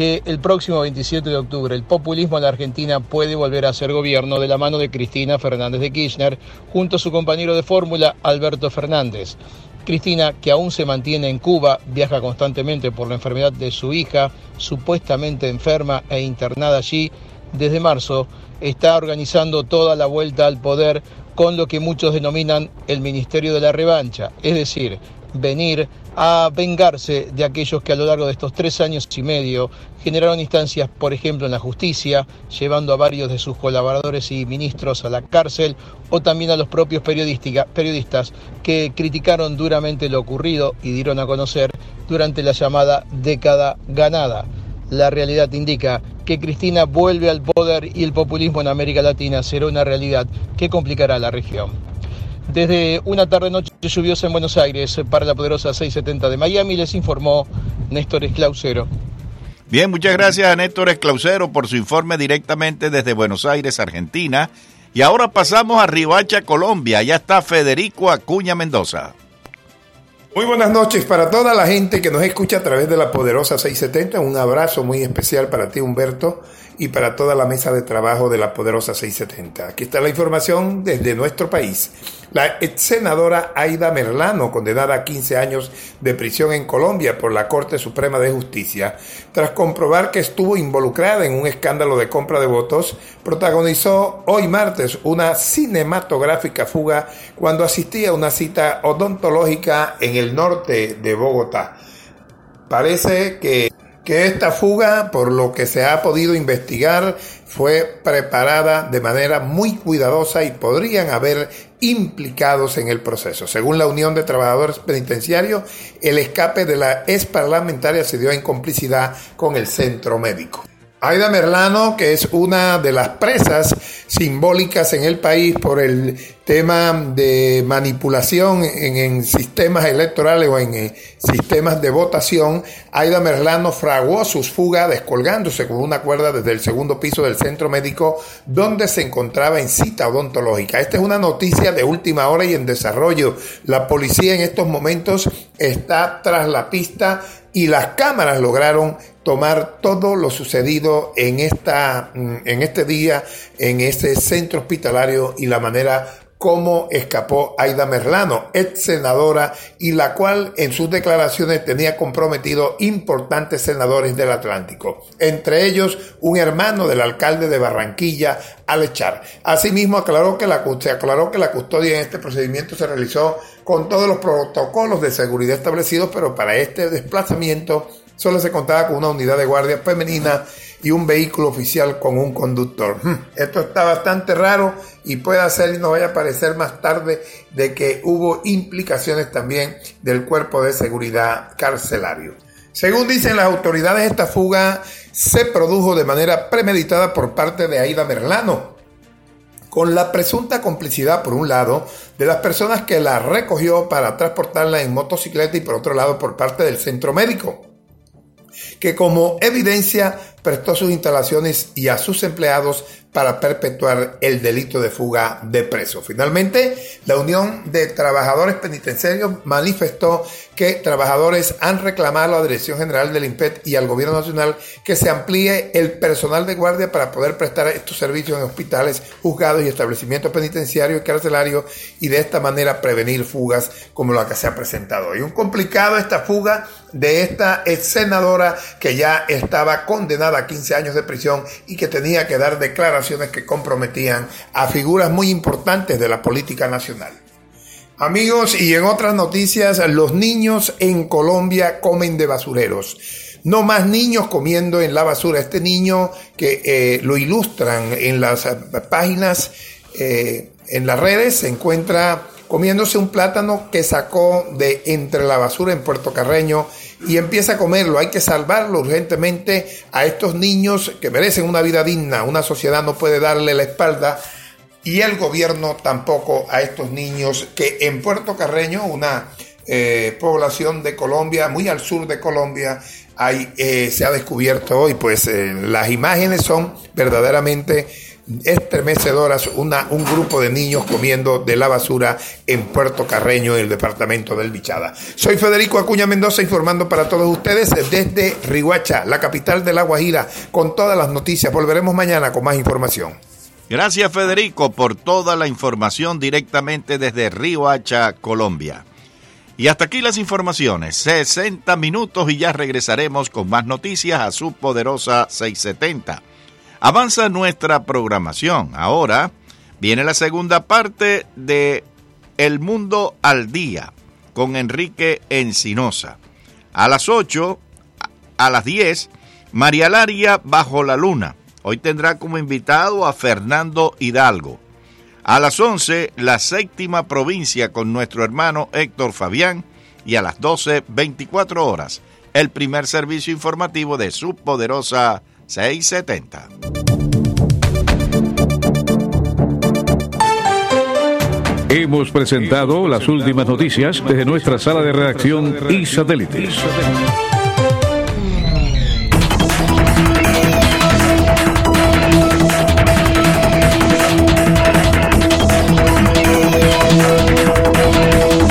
que el próximo 27 de octubre el populismo en la Argentina puede volver a ser gobierno de la mano de Cristina Fernández de Kirchner junto a su compañero de fórmula Alberto Fernández. Cristina, que aún se mantiene en Cuba, viaja constantemente por la enfermedad de su hija, supuestamente enferma e internada allí, desde marzo está organizando toda la vuelta al poder con lo que muchos denominan el Ministerio de la Revancha, es decir, venir a vengarse de aquellos que a lo largo de estos 3 años y medio generaron instancias, por ejemplo, en la justicia, llevando a varios de sus colaboradores y ministros a la cárcel, o también a los propios periodistas que criticaron duramente lo ocurrido y dieron a conocer durante la llamada década ganada. La realidad indica que Cristina vuelve al poder y el populismo en América Latina será una realidad que complicará la región. Desde una tarde-noche lluviosa en Buenos Aires, para La Poderosa 670 de Miami, les informó Néstor Esclaucero. Bien, muchas gracias a Néstor Esclaucero por su informe directamente desde Buenos Aires, Argentina. Y ahora pasamos a Riohacha, Colombia. Allá está Federico Acuña Mendoza. Muy buenas noches para toda la gente que nos escucha a través de La Poderosa 670. Un abrazo muy especial para ti, Humberto, y para toda la mesa de trabajo de La Poderosa 670. Aquí está la información desde nuestro país. La ex senadora Aida Merlano, condenada a 15 años de prisión en Colombia por la Corte Suprema de Justicia, tras comprobar que estuvo involucrada en un escándalo de compra de votos, protagonizó hoy martes una cinematográfica fuga cuando asistía a una cita odontológica en el norte de Bogotá. Parece que esta fuga, por lo que se ha podido investigar, fue preparada de manera muy cuidadosa y podrían haber implicados en el proceso. Según la Unión de Trabajadores Penitenciarios, el escape de la ex parlamentaria se dio en complicidad con el centro médico. Aida Merlano, que es una de las presas simbólicas en el país por el tema de manipulación en sistemas electorales o en sistemas de votación, Aida Merlano fraguó sus fugas descolgándose con una cuerda desde el segundo piso del centro médico donde se encontraba en cita odontológica. Esta es una noticia de última hora y en desarrollo. La policía en estos momentos está tras la pista y las cámaras lograron tomar todo lo sucedido en este día, en este centro hospitalario y la manera como escapó Aida Merlano, ex senadora, y la cual en sus declaraciones tenía comprometido importantes senadores del Atlántico, entre ellos un hermano del alcalde de Barranquilla, Alex Char. Asimismo, se aclaró que la custodia en este procedimiento se realizó con todos los protocolos de seguridad establecidos, pero para este desplazamiento solo se contaba con una unidad de guardia femenina y un vehículo oficial con un conductor. Esto está bastante raro y puede hacer y nos vaya a parecer más tarde de que hubo implicaciones también del cuerpo de seguridad carcelario. Según dicen las autoridades, esta fuga se produjo de manera premeditada por parte de Aida Merlano, con la presunta complicidad, por un lado, de las personas que la recogió para transportarla en motocicleta y por otro lado por parte del centro médico, que como evidencia prestó sus instalaciones y a sus empleados para perpetuar el delito de fuga de presos. Finalmente, la Unión de Trabajadores Penitenciarios manifestó que trabajadores han reclamado a la Dirección General del INPEC y al Gobierno Nacional que se amplíe el personal de guardia para poder prestar estos servicios en hospitales, juzgados y establecimientos penitenciarios y carcelarios y de esta manera prevenir fugas como la que se ha presentado hoy. Un complicado esta fuga de esta ex senadora que ya estaba condenada a 15 años de prisión y que tenía que dar declaraciones que comprometían a figuras muy importantes de la política nacional. Amigos, y en otras noticias, los niños en Colombia comen de basureros. No más niños comiendo en la basura. Este niño que lo ilustran en las páginas, en las redes, se encuentra comiéndose un plátano que sacó de entre la basura en Puerto Carreño y empieza a comerlo. Hay que salvarlo urgentemente a estos niños que merecen una vida digna. Una sociedad no puede darle la espalda y el gobierno tampoco a estos niños que en Puerto Carreño, una población de Colombia, muy al sur de Colombia, se ha descubierto hoy. Pues las imágenes son verdaderamente estremecedoras, un grupo de niños comiendo de la basura en Puerto Carreño, en el departamento del Vichada. Soy Federico Acuña Mendoza, informando para todos ustedes desde Riohacha, la capital de La Guajira, con todas las noticias. Volveremos mañana con más información. Gracias, Federico, por toda la información directamente desde Riohacha, Colombia. Y hasta aquí las informaciones, 60 minutos y ya regresaremos con más noticias a su poderosa 670. Avanza nuestra programación. Ahora viene la segunda parte de El Mundo al Día con Enrique Encinosa. A las 8, a las 10, María Laria bajo la luna. Hoy tendrá como invitado a Fernando Hidalgo. A las 11, la séptima provincia con nuestro hermano Héctor Fabián. Y a las 12, 24 horas, el primer servicio informativo de su poderosa 670. Hemos presentado las últimas noticias desde nuestra sala de redacción y satélites.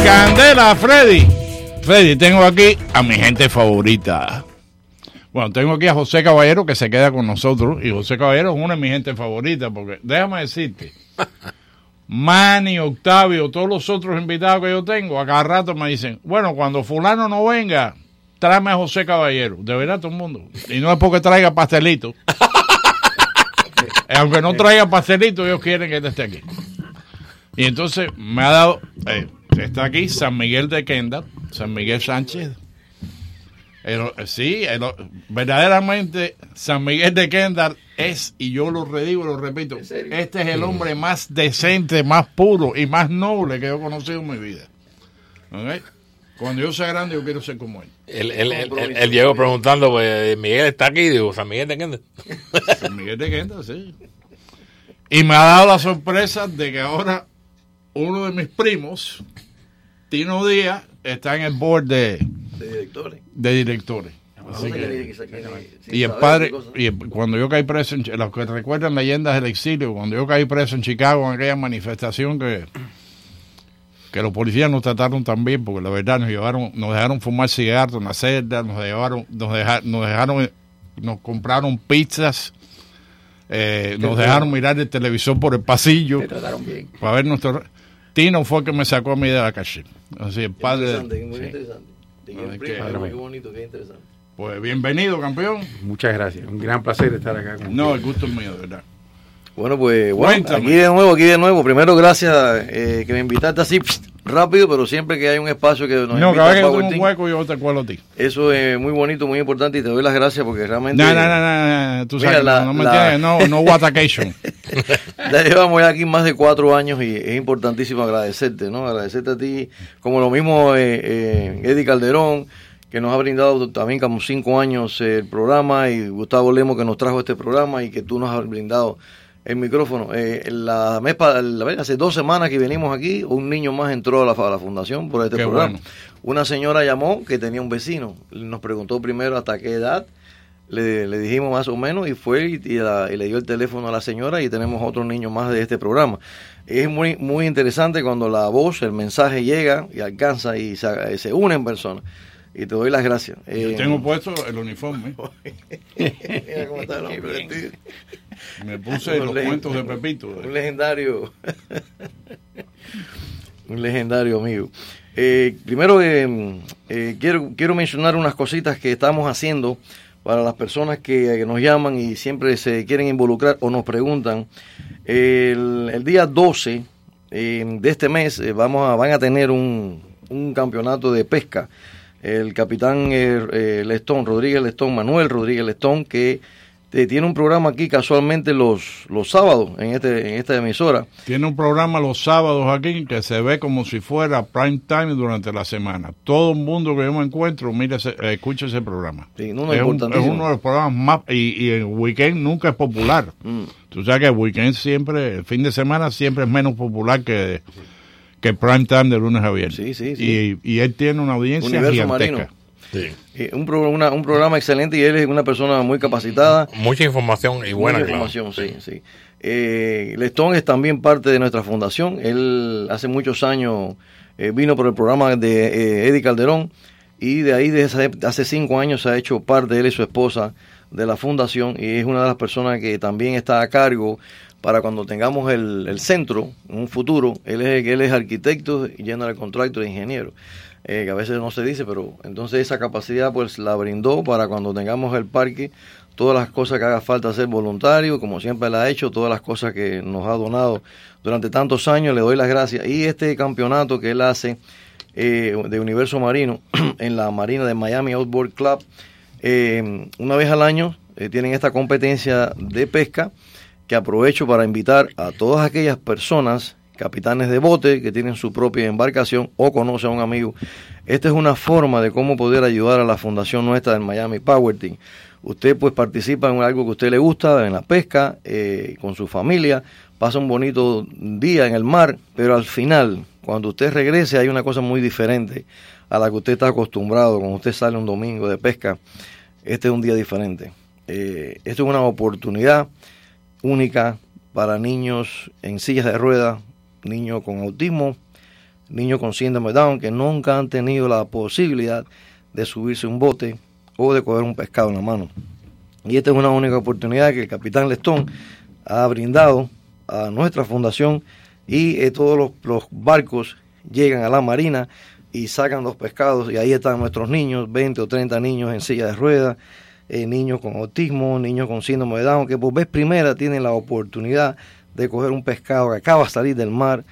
Candela, Freddy, tengo aquí a mi gente favorita. Bueno, tengo aquí a José Caballero, que se queda con nosotros, y José Caballero es una de mis gente favorita, porque déjame decirte, Manny, Octavio, todos los otros invitados que yo tengo, a cada rato me dicen, bueno, cuando fulano no venga, tráeme a José Caballero, de verdad todo el mundo, y no es porque traiga pastelito, aunque no traiga pastelito, ellos quieren que él esté aquí. Y entonces me ha dado, está aquí San Miguel de Kendall, San Miguel Sánchez. Verdaderamente San Miguel de Kendall es, y yo lo redigo, lo repito, este es el hombre más decente, más puro y más noble que yo he conocido en mi vida. ¿Okay? Cuando yo sea grande yo quiero ser como él. Él llegó preguntando, pues, Miguel está aquí, digo, San Miguel de Kendall. San Miguel de Kendall, sí. Y me ha dado la sorpresa de que ahora uno de mis primos, Tino Díaz, está en el board de directores. Así que, y el padre, cuando yo caí preso, los que recuerdan leyendas del exilio, cuando yo caí preso en Chicago en aquella manifestación que los policías nos trataron tan bien, porque la verdad nos dejaron fumar cigarros en la celda, nos compraron pizzas, nos dejaron mirar el televisor por el pasillo. Te trataron bien. Para ver nuestro... Tino fue el que me sacó a mí de la calle. Así el padre. Interesante, muy interesante. Qué bonito, qué interesante. Pues bienvenido, campeón. Muchas gracias. Un gran placer estar acá contigo. No, el gusto es mío, de verdad. Bueno, pues bueno, aquí de nuevo. Primero, gracias que me invitaste así rápido, pero siempre que hay un espacio que nos invita. No, cada vez que tengo un hueco yo te acuerdo a ti. Eso es muy bonito, muy importante y te doy las gracias porque realmente... No, tú sabes, no vacation. Ya llevamos ya aquí más de 4 años y es importantísimo agradecerte, ¿no? Agradecerte a ti, como lo mismo Eddie Calderón, que nos ha brindado también como 5 años el programa, y Gustavo Lemos, que nos trajo este programa y que tú nos has brindado el micrófono. Hace 2 semanas que venimos aquí, un niño más entró a la fundación por este qué programa. Bueno. Una señora llamó que tenía un vecino, nos preguntó primero hasta qué edad, le dijimos más o menos, y fue y le dio el teléfono a la señora, y tenemos otro niño más de este programa. Es muy, muy interesante cuando la voz, el mensaje llega y alcanza y se une en persona. Y te doy las gracias. Yo tengo puesto el uniforme. Mira cómo está el hombre. Me puse los cuentos de Pepito. Un legendario amigo. Primero quiero mencionar unas cositas que estamos haciendo para las personas que nos llaman y siempre se quieren involucrar o nos preguntan. El día 12 de este mes van a tener un campeonato de pesca. El capitán Manuel Rodríguez Lestón, que tiene un programa aquí casualmente los sábados en esta emisora. Tiene un programa los sábados aquí que se ve como si fuera prime time durante la semana. Todo el mundo que yo me encuentro, escucha ese programa. Sí, es uno de los programas más... Y el weekend nunca es popular. Tú sabes que el weekend siempre, el fin de semana siempre es menos popular que prime time de lunes a viernes. Sí. Y él tiene una audiencia Universo gigantesca. Marino. Sí. Un programa excelente, y él es una persona muy capacitada. Mucha información y buena. Mucha información, claro. Sí, sí. Lestón es también parte de nuestra fundación. Él hace muchos años vino por el programa de Eddie Calderón, y de ahí desde hace 5 años se ha hecho parte, él y su esposa, de la fundación, y es una de las personas que también está a cargo para cuando tengamos el centro en un futuro. Él es arquitecto y general contractor, ingeniero, que a veces no se dice, pero entonces esa capacidad pues la brindó para cuando tengamos el parque, todas las cosas que haga falta hacer voluntario, como siempre la ha hecho, todas las cosas que nos ha donado durante tantos años, le doy las gracias. Y este campeonato que él hace de universo marino en la marina de Miami Outboard Club, una vez al año tienen esta competencia de pesca, que aprovecho para invitar a todas aquellas personas, capitanes de bote, que tienen su propia embarcación o conocen a un amigo. Esta es una forma de cómo poder ayudar a la fundación nuestra del Miami Power Team. Usted pues participa en algo que a usted le gusta, en la pesca, con su familia, pasa un bonito día en el mar, pero al final, cuando usted regrese, hay una cosa muy diferente a la que usted está acostumbrado. Cuando usted sale un domingo de pesca, este es un día diferente. Esto es una oportunidad única para niños en sillas de ruedas, niños con autismo, niños con síndrome de Down, que nunca han tenido la posibilidad de subirse un bote o de coger un pescado en la mano. Y esta es una única oportunidad que el capitán Lestón ha brindado a nuestra fundación, y todos los barcos llegan a la marina y sacan los pescados, y ahí están nuestros niños, 20 o 30 niños en silla de ruedas, niños con autismo, niños con síndrome de Down, que por vez primera tienen la oportunidad de coger un pescado que acaba de salir del mar,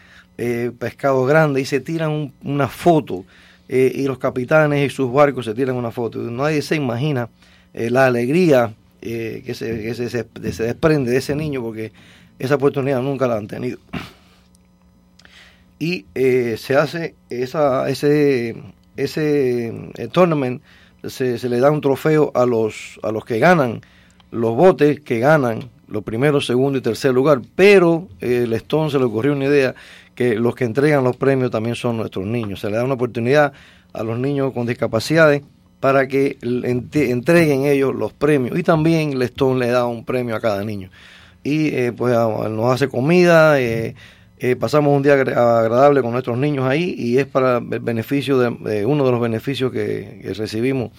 pescado grande, y se tiran una foto, y los capitanes y sus barcos se tiran una foto. Nadie se imagina la alegría que se desprende de ese niño, porque esa oportunidad nunca la han tenido. Y se hace ese tournament. Se le da un trofeo a los que ganan los botes, que ganan los primeros, segundo y tercer lugar, pero Lestón se le ocurrió una idea, que los que entregan los premios también son nuestros niños. Se le da una oportunidad a los niños con discapacidades para que entreguen ellos los premios, y también Lestón le da un premio a cada niño, y pues nos hace comida. Pasamos un día agradable con nuestros niños ahí, y es para el beneficio de uno de los beneficios que recibimos,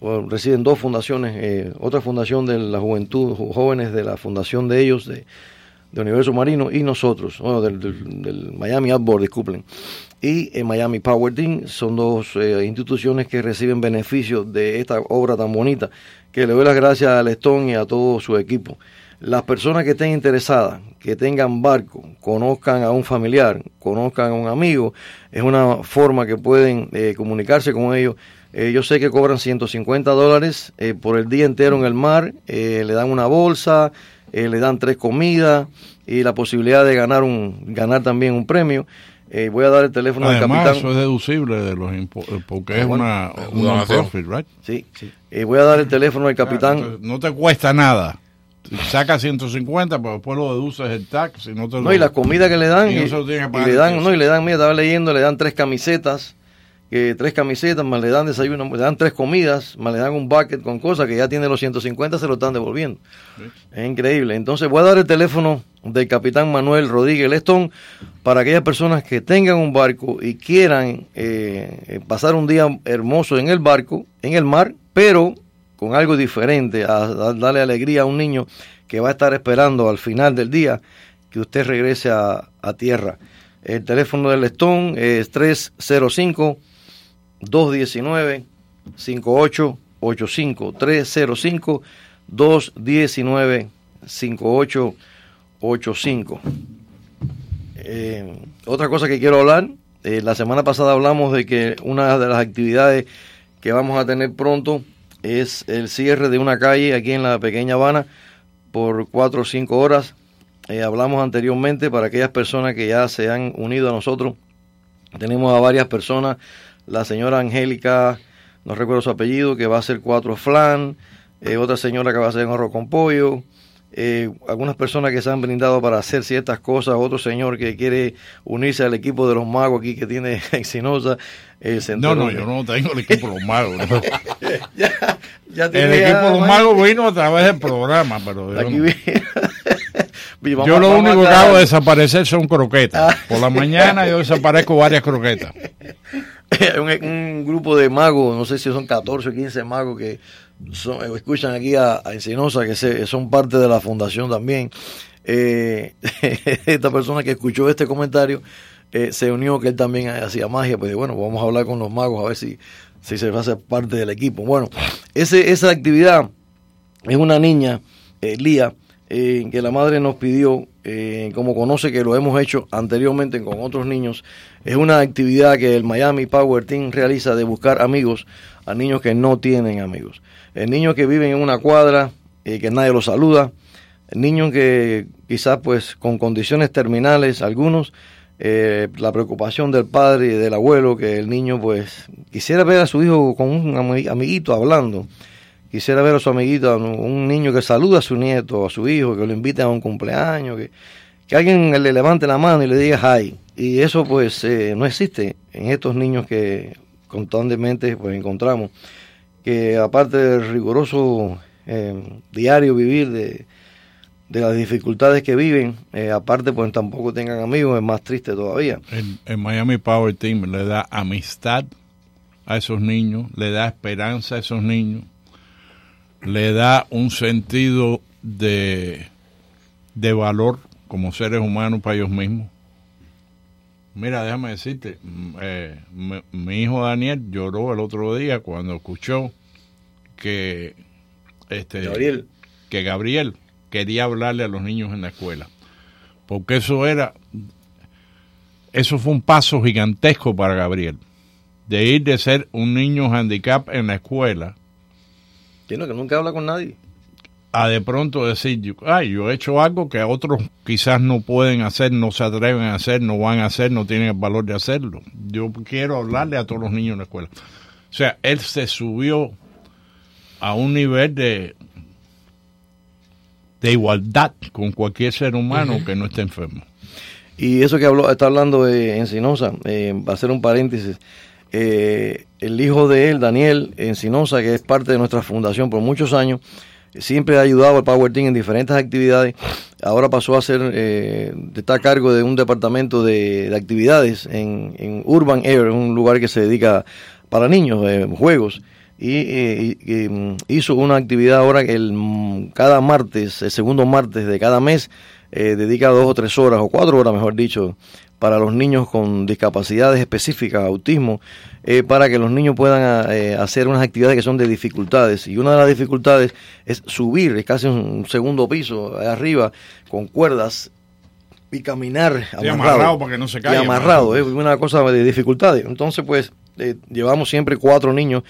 o reciben dos fundaciones, otra fundación de la juventud, jóvenes de la fundación de ellos, de Universo Marino, y nosotros, bueno, del Miami Outboard, disculpen, y Miami Power Team. Son dos instituciones que reciben beneficios de esta obra tan bonita, que le doy las gracias a Lestón y a todo su equipo. Las personas que estén interesadas, que tengan barco, conozcan a un familiar, conozcan a un amigo, es una forma que pueden comunicarse con ellos. Yo sé que cobran $150 por el día entero en el mar, le dan una bolsa, le dan 3 comidas y la posibilidad de ganar también un premio. Voy a dar el teléfono del capitán. Además, eso es deducible de los impuestos, porque es una profit, ¿right? Sí, sí. Voy a dar el teléfono del capitán. Claro, no te cuesta nada. Saca 150, pero después lo deduces el tax y no te lo... No, y la comida que le dan, mira, estaba leyendo, le dan 3 camisetas, 3 camisetas, más le dan desayuno, le dan 3 comidas, más le dan un bucket con cosas, que ya tiene los 150, se lo están devolviendo. Sí. Es increíble. Entonces voy a dar el teléfono del capitán Manuel Rodríguez Lestón para aquellas personas que tengan un barco y quieran pasar un día hermoso en el barco, en el mar, pero con algo diferente, a darle alegría a un niño que va a estar esperando al final del día que usted regrese a tierra. El teléfono del Lestón es 305-219-5885, 305-219-5885. Otra cosa que quiero hablar, la semana pasada hablamos de que una de las actividades que vamos a tener pronto es el cierre de una calle aquí en la pequeña Habana por 4 o 5 horas. Hablamos anteriormente para aquellas personas que ya se han unido a nosotros. Tenemos a varias personas, la señora Angélica, no recuerdo su apellido, que va a hacer 4 flan, otra señora que va a hacer un arroz con pollo, algunas personas que se han brindado para hacer ciertas cosas, otro señor que quiere unirse al equipo de los magos aquí que tiene Encinosa. Yo no tengo el equipo de los magos, ¿no? ya el equipo de los magos vino a través del programa, pero yo aquí no. Yo lo único que hago de desaparecer son croquetas. Por la mañana yo desaparezco varias croquetas. Un grupo de magos, no sé si son 14 o 15 magos que escuchan aquí a Encinosa, que son parte de la fundación también. Esta persona que escuchó este comentario se unió, que él también hacía magia, pues bueno, vamos a hablar con los magos a ver si se hace parte del equipo. Bueno, esa actividad es una niña, Lía, que la madre nos pidió, como conoce que lo hemos hecho anteriormente con otros niños. Es una actividad que el Miami Power Team realiza de buscar amigos a niños que no tienen amigos, niños que viven en una cuadra, que nadie los saluda, niños que quizás pues con condiciones terminales algunos, la preocupación del padre y del abuelo, que el niño pues quisiera ver a su hijo con un amiguito hablando. Quisiera ver a su amiguita, un niño que saluda a su nieto, a su hijo, que lo invite a un cumpleaños, que alguien le levante la mano y le diga hi. Y eso pues no existe en estos niños que constantemente pues encontramos, que aparte del riguroso diario vivir de las dificultades que viven, aparte pues tampoco tengan amigos, es más triste todavía. El Miami Power Team le da amistad a esos niños, le da esperanza a esos niños, le da un sentido de valor como seres humanos para ellos mismos. Mira, déjame decirte, mi hijo Daniel lloró el otro día cuando escuchó que Gabriel quería hablarle a los niños en la escuela, porque eso fue un paso gigantesco para Gabriel, de ir de ser un niño handicap en la escuela, que nunca habla con nadie, a de pronto decir, yo he hecho algo que otros quizás no pueden hacer, no se atreven a hacer, no van a hacer, no tienen el valor de hacerlo. Yo quiero hablarle a todos los niños en la escuela. O sea, él se subió a un nivel de igualdad con cualquier ser humano que no esté enfermo. Y eso que está hablando de Encinosa, va a hacer un paréntesis. El hijo de él, Daniel Encinosa, que es parte de nuestra fundación por muchos años, siempre ha ayudado al Power Team en diferentes actividades. Ahora pasó a ser, está a cargo de un departamento de actividades en Urban Air, un lugar que se dedica para niños, juegos, y hizo una actividad ahora que cada martes, el segundo martes de cada mes, dedica 2 o 3 horas, o 4 horas mejor dicho, para los niños con discapacidades específicas, autismo, para que los niños puedan hacer unas actividades que son de dificultades. Y una de las dificultades es subir, es casi un segundo piso arriba, con cuerdas, y caminar amarrado para que no se caiga. Y amarrado, es una cosa de dificultades. Entonces, pues, llevamos siempre 4 niños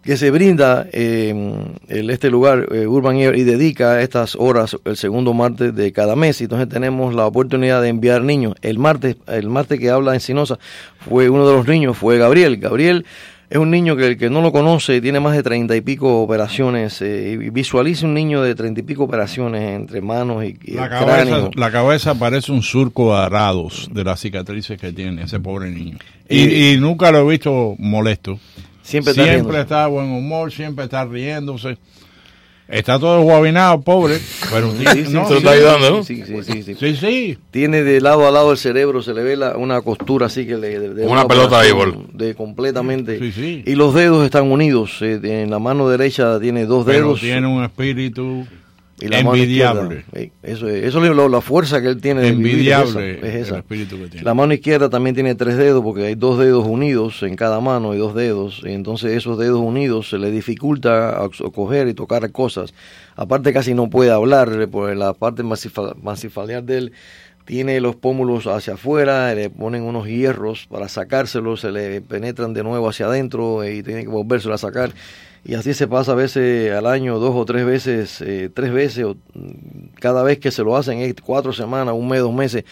que se brinda este lugar, Urban Air, y dedica estas horas el segundo martes de cada mes. Entonces tenemos la oportunidad de enviar niños. El martes que habla Encinosa, fue uno de los niños, fue Gabriel. Gabriel es un niño que el que no lo conoce tiene más de 30 y pico operaciones. Visualice un niño de 30 y pico operaciones entre manos y cráneo. La cabeza parece un surco de arados de las cicatrices que tiene ese pobre niño. Y nunca lo he visto molesto. Siempre está de buen humor, siempre está riéndose. Está todo guabinado, pobre. Pero está ayudando, ¿no? Sí. Tiene de lado a lado el cerebro, se le ve una costura así que le... de una pelota de béisbol. Completamente. Sí. Y los dedos están unidos. En la mano derecha tiene 2 dedos. Pero tiene un espíritu envidiable. Eso es la fuerza que él tiene. Envidiable es esa. El espíritu que tiene. La mano izquierda también tiene 3 dedos, porque hay 2 dedos unidos en cada mano y 2 dedos. Entonces esos dedos unidos se le dificulta coger y tocar cosas. Aparte casi no puede hablar, por la parte masifaliar de él. Tiene los pómulos hacia afuera, le ponen unos hierros para sacárselos, se le penetran de nuevo hacia adentro y tiene que volvérselo a sacar. Y así se pasa a veces al año 2 o 3 veces, 3 veces, cada vez que se lo hacen es 4 semanas, un mes, 2 meses,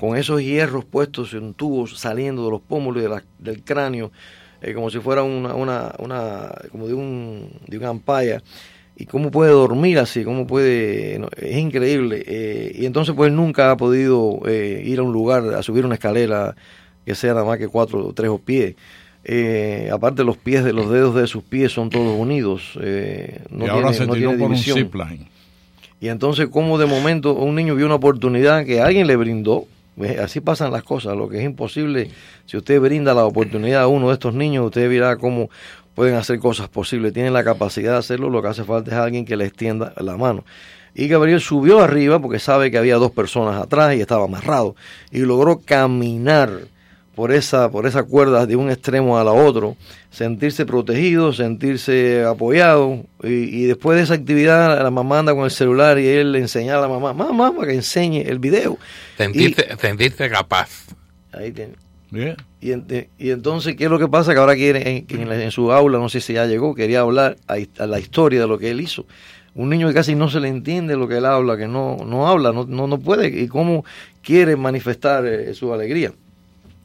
con esos hierros puestos en tubos saliendo de los pómulos y del cráneo, como si fuera una como de un ampalla. ¿Y cómo puede dormir así? ¿Cómo puede? No, es increíble. Y entonces pues nunca ha podido ir a un lugar, a subir una escalera que sea nada más que 4 o 3 pies. Aparte los pies, de los dedos de sus pies son todos unidos. No y ahora tiene, se tiró no por un zipline. Y entonces como de momento un niño vio una oportunidad que alguien le brindó. Así pasan las cosas, lo que es imposible. Si usted brinda la oportunidad a uno de estos niños, usted verá cómo pueden hacer cosas posibles, tienen la capacidad de hacerlo, lo que hace falta es alguien que le extienda la mano. Y Gabriel subió arriba porque sabe que había 2 personas atrás y estaba amarrado, y logró caminar por esa cuerda de un extremo a la otro, sentirse protegido, sentirse apoyado, y después de esa actividad la mamá anda con el celular y él le enseña a la mamá para que enseñe el video. Sentirse capaz. Ahí tiene. Yeah. Y entonces, ¿qué es lo que pasa? Que ahora quiere en su aula, no sé si ya llegó, quería hablar a la historia de lo que él hizo. Un niño que casi no se le entiende lo que él habla, que no habla, no puede, y cómo quiere manifestar su alegría.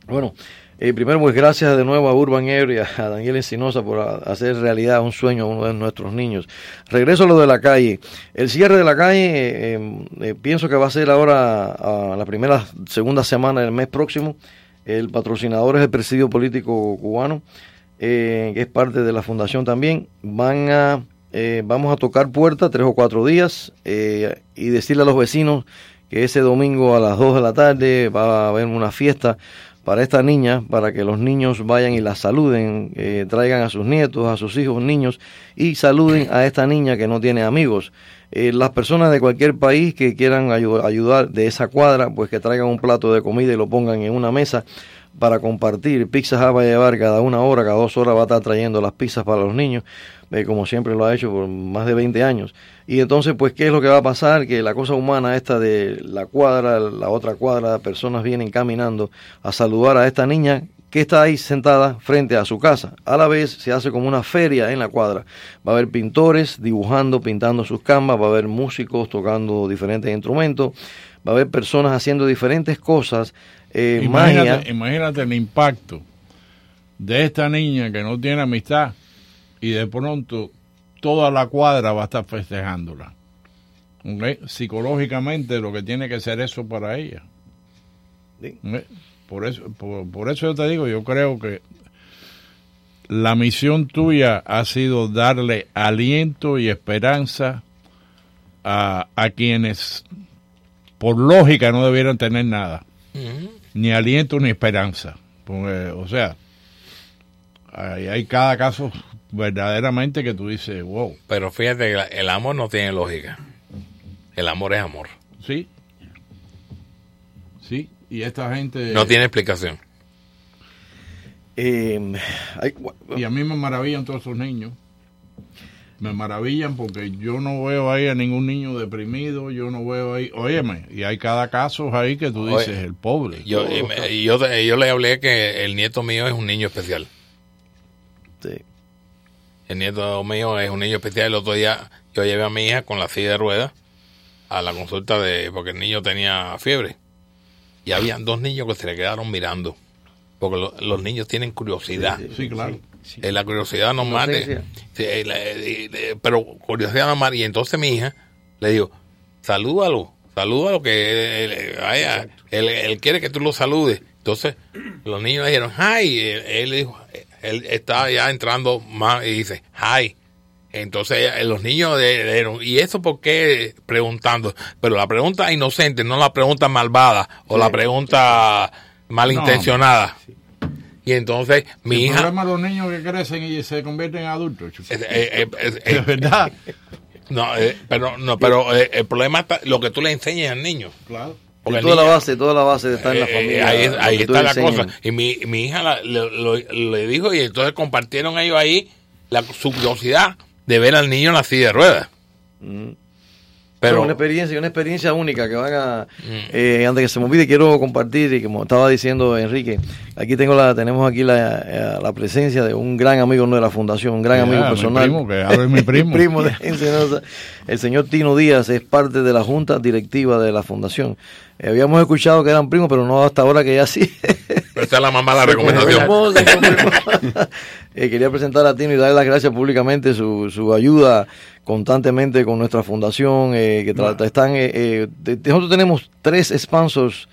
Bueno, primero pues gracias de nuevo a Urban Air y a Daniel Encinosa por hacer realidad un sueño a uno de nuestros niños. Regreso a lo de la calle. El cierre de la calle, pienso que va a ser ahora a la segunda semana del mes próximo. El patrocinador es el Presidio Político Cubano, que es parte de la fundación también. Vamos a tocar puerta 3 o 4 días y decirle a los vecinos que ese domingo a las 2 de la tarde va a haber una fiesta para esta niña, para que los niños vayan y la saluden, traigan a sus nietos, a sus hijos, niños, y saluden a esta niña que no tiene amigos. Las personas de cualquier país que quieran ayudar de esa cuadra, pues que traigan un plato de comida y lo pongan en una mesa para compartir. Pizza Hut va a llevar cada 1 hora, cada 2 horas va a estar trayendo las pizzas para los niños, como siempre lo ha hecho por más de 20 años. Y entonces, pues, ¿qué es lo que va a pasar? Que la cosa humana esta de la cuadra, la otra cuadra, personas vienen caminando a saludar a esta niña que está ahí sentada frente a su casa. A la vez se hace como una feria en la cuadra. Va a haber pintores dibujando, pintando sus canvas, va a haber músicos tocando diferentes instrumentos, va a haber personas haciendo diferentes cosas. Imagínate el impacto de esta niña que no tiene amistad y de pronto toda la cuadra va a estar festejándola. ¿Okay? Psicológicamente lo que tiene que ser eso para ella. ¿Sí? ¿Okay? Por eso yo te digo, yo creo que la misión tuya ha sido darle aliento y esperanza a quienes por lógica no debieran tener nada, ni aliento ni esperanza. Porque, o sea, hay cada caso verdaderamente que tú dices, wow. Pero fíjate, el amor no tiene lógica. El amor es amor. Sí. Y esta gente no tiene explicación. Y a mí me maravillan todos esos niños. Me maravillan porque yo no veo ahí a ningún niño deprimido. Yo no veo ahí. Óyeme, y hay cada caso ahí que tú dices, oye, el pobre. Yo le hablé que el nieto mío es un niño especial. Sí. El nieto mío es un niño especial. El otro día yo llevé a mi hija con la silla de ruedas a la consulta porque el niño tenía fiebre. Y habían 2 niños que se le quedaron mirando, porque los niños tienen curiosidad. Sí, claro. Sí. La curiosidad normal, pero curiosidad normal. Y entonces mi hija le dijo, salúdalo, que él quiere que tú lo saludes. Entonces los niños le dijeron, hi. Él dijo, él estaba ya entrando más y dice, hi. Entonces los niños dijeron, ¿y eso por qué? Preguntando. Pero la pregunta inocente, no la pregunta malvada o la pregunta malintencionada. No. Y entonces mi hija... El problema de los niños que crecen y se convierten en adultos. Es verdad. Pero el problema está lo que tú le enseñes al niño. Claro. Porque toda la base está en la familia. Ahí está la cosa. Y mi hija le dijo, y entonces compartieron ellos ahí su curiosidad de ver al niño en la silla de ruedas. Pero una experiencia única que van a... antes que se me olvide, quiero compartir, y como estaba diciendo Enrique, aquí tenemos la presencia de un gran amigo de la fundación, un gran amigo personal. Mi primo. Primo de Encinosa. El señor Tino Díaz es parte de la junta directiva de la fundación. Habíamos escuchado que eran primos, pero no hasta ahora que ya sí. Pero esa es la mamá la recomendación. Quería presentar a Tino y darle las gracias públicamente su ayuda constantemente con nuestra fundación. Nosotros tenemos 3 sponsors,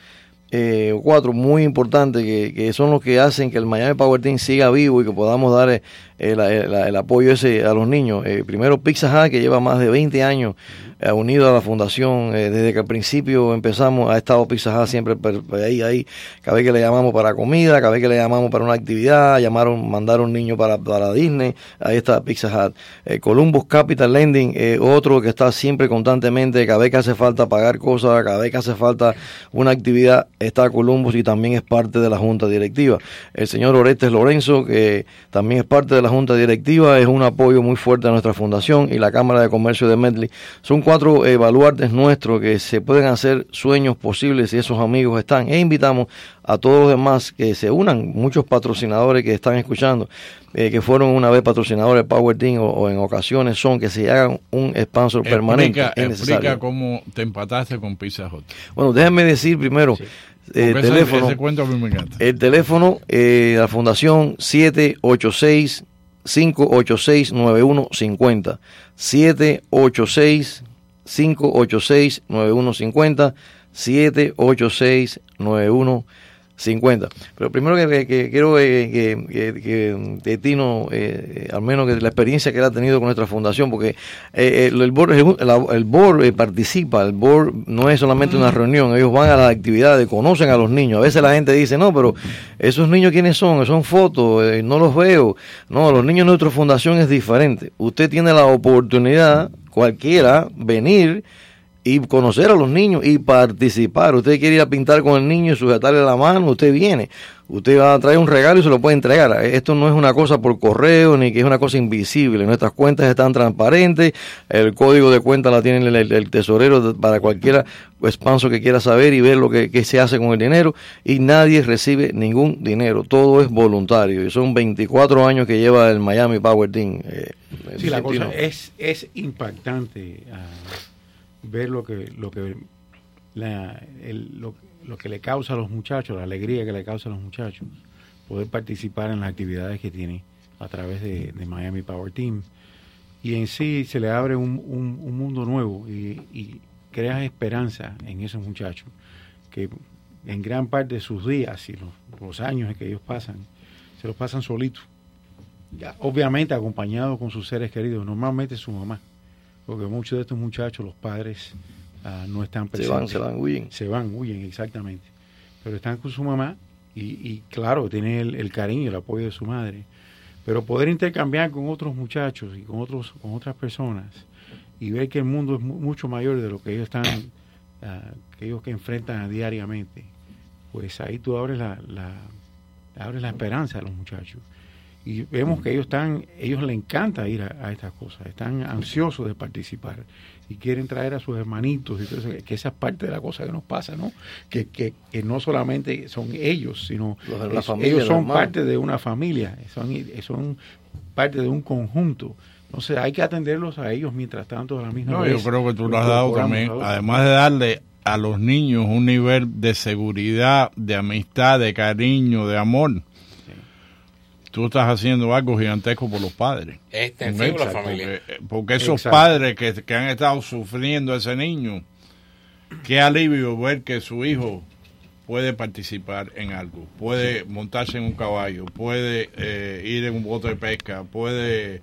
4 muy importantes, que son los que hacen que el Miami Power Team siga vivo y que podamos dar el apoyo ese a los niños. Primero Pizza Hut, que lleva más de 20 años unido a la fundación. Desde que al principio empezamos ha estado Pizza Hut siempre ahí. Cada vez que le llamamos para comida, cada vez que le llamamos para una actividad, mandaron niños para Disney, ahí está Pizza Hut. Columbus Capital Lending, otro que está siempre constantemente, cada vez que hace falta pagar cosas, cada vez que hace falta una actividad, está Columbus, y también es parte de la junta directiva. El señor Orestes Lorenzo, que también es parte de la junta directiva, es un apoyo muy fuerte a nuestra fundación, y la Cámara de Comercio de Medley. Son 4 baluartes nuestros que se pueden hacer sueños posibles si esos amigos están. E invitamos a todos los demás que se unan, muchos patrocinadores que están escuchando, que fueron una vez patrocinadores de Power Team o en ocasiones son, que se hagan un sponsor permanente. Explica cómo te empataste con Pizza Hut. Bueno, déjame decir primero... Sí. El teléfono de la fundación 786-586-9150, 786-586-9150, 786-9150. Pero primero que quiero que Tino, al menos que la experiencia que él ha tenido con nuestra fundación, porque el board participa. El board no es solamente una reunión, ellos van a las actividades, conocen a los niños. A veces la gente dice, no, pero esos niños ¿quiénes son? Son fotos, no los veo. No, los niños de nuestra fundación es diferente. Usted tiene la oportunidad, cualquiera, venir y conocer a los niños y participar. Usted quiere ir a pintar con el niño y sujetarle la mano, usted viene. Usted va a traer un regalo y se lo puede entregar. Esto no es una cosa por correo, ni que es una cosa invisible. Nuestras cuentas están transparentes. El código de cuenta la tiene el tesorero para cualquier sponsor que quiera saber y ver lo que se hace con el dinero. Y nadie recibe ningún dinero. Todo es voluntario. Y son 24 años que lleva el Miami Power Team. Sí, la cosa es impactante. Ver lo que le causa a los muchachos, la alegría que le causa a los muchachos poder participar en las actividades que tiene a través de Miami Power Team, y en sí se le abre un mundo nuevo y creas esperanza en esos muchachos que en gran parte de sus días y los años que ellos pasan se los pasan solitos, obviamente acompañados con sus seres queridos, normalmente su mamá. Porque muchos de estos muchachos, los padres no están presentes. Se van, huyen, exactamente. Pero están con su mamá y claro, tienen el cariño y el apoyo de su madre. Pero poder intercambiar con otros muchachos y con otras personas y ver que el mundo es mucho mayor de lo que ellos que enfrentan diariamente, pues ahí tú abres la esperanza a los muchachos. Y vemos que ellos les encanta ir a estas cosas, están ansiosos de participar y quieren traer a sus hermanitos, entonces, que esa es parte de la cosa que nos pasa, ¿no? Que no solamente son ellos, sino ellos son parte de una familia, son parte de un conjunto. Entonces hay que atenderlos a ellos mientras tanto a la misma vez. No, yo creo que tú lo has dado también, además de darle a los niños un nivel de seguridad, de amistad, de cariño, de amor. Tú estás haciendo algo gigantesco por los padres. Es extensivo la familia. Porque esos padres que han estado sufriendo a ese niño, qué alivio ver que su hijo puede participar en algo, puede montarse en un caballo, puede ir en un bote de pesca, puede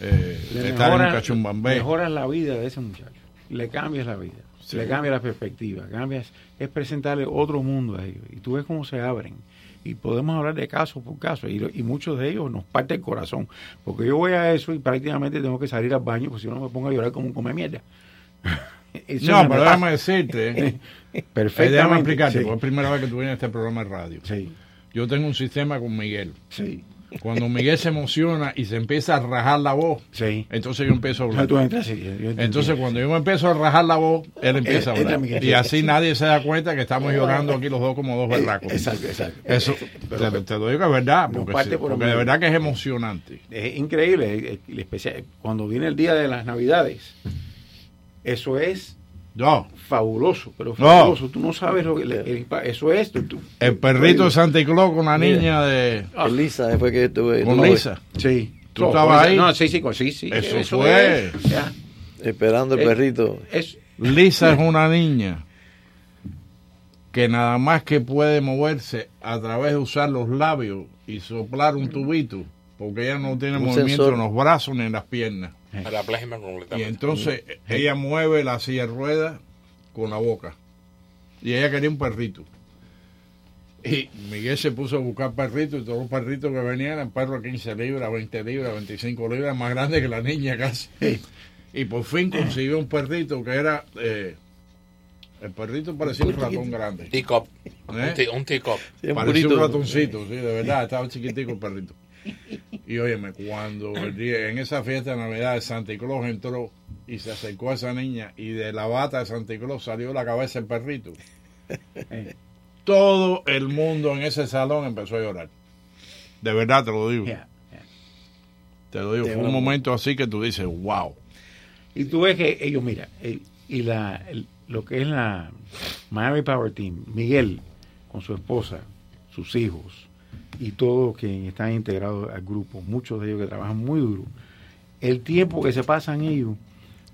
estar en un cachumbambé. Mejoras la vida de ese muchacho, le cambias la vida, sí. Le cambias la perspectiva, es presentarle otro mundo a ellos. Y tú ves cómo se abren. Y podemos hablar de caso por caso, y muchos de ellos nos parte el corazón, porque yo voy a eso y prácticamente tengo que salir al baño, porque si no me pongo a llorar como un come mierda. No, pero déjame decirte, perfectamente, déjame explicarte, sí. Porque es la primera vez que tú vienes a este programa de radio. Sí. Yo tengo un sistema con Miguel. Sí. Cuando Miguel se emociona y se empieza a rajar la voz, sí. Entonces yo empiezo a hablar. Entonces cuando yo me empiezo a rajar la voz, él empieza a hablar. Y así nadie se da cuenta que estamos llorando aquí los dos como dos berracos. Exacto. Eso te lo digo que es verdad, porque de verdad que es emocionante. Es increíble. Cuando viene el día de las Navidades, eso es No. Fabuloso, pero fabuloso. No. Tú no sabes lo que eso es. El perrito de Santa Claus con la niña de... Con Lisa, después que estuve... Con Lisa. Sí. ¿Tú estabas ahí? No, sí. Eso fue. Ya. Esperando el perrito. Lisa es una niña que nada más que puede moverse a través de usar los labios y soplar un tubito, porque ella no tiene movimiento en los brazos ni en las piernas. Parapléjica completamente. Y entonces ella mueve la silla de ruedas con la boca. Y ella quería un perrito. Y Miguel se puso a buscar perritos, y todos los perritos que venían eran perros de 15 libras, 20 libras, 25 libras, más grandes que la niña casi. Y por fin consiguió un perrito que era... el perrito parecía un ratón grande. Ticop. Un ticop. Parecía un ratoncito, sí, de verdad, estaba chiquitico el perrito. Y óyeme, cuando en esa fiesta de Navidad Santa Claus entró y se acercó a esa niña, y de la bata de Santa Claus salió la cabeza del perrito. Todo el mundo en ese salón empezó a llorar. De verdad, te lo digo. Te lo digo, fue un momento así que tú dices, wow. Y tú ves que ellos, mira, y lo que es la Miami Power Team, Miguel con su esposa, sus hijos y todos quienes están integrados al grupo, muchos de ellos que trabajan muy duro, el tiempo que se pasan ellos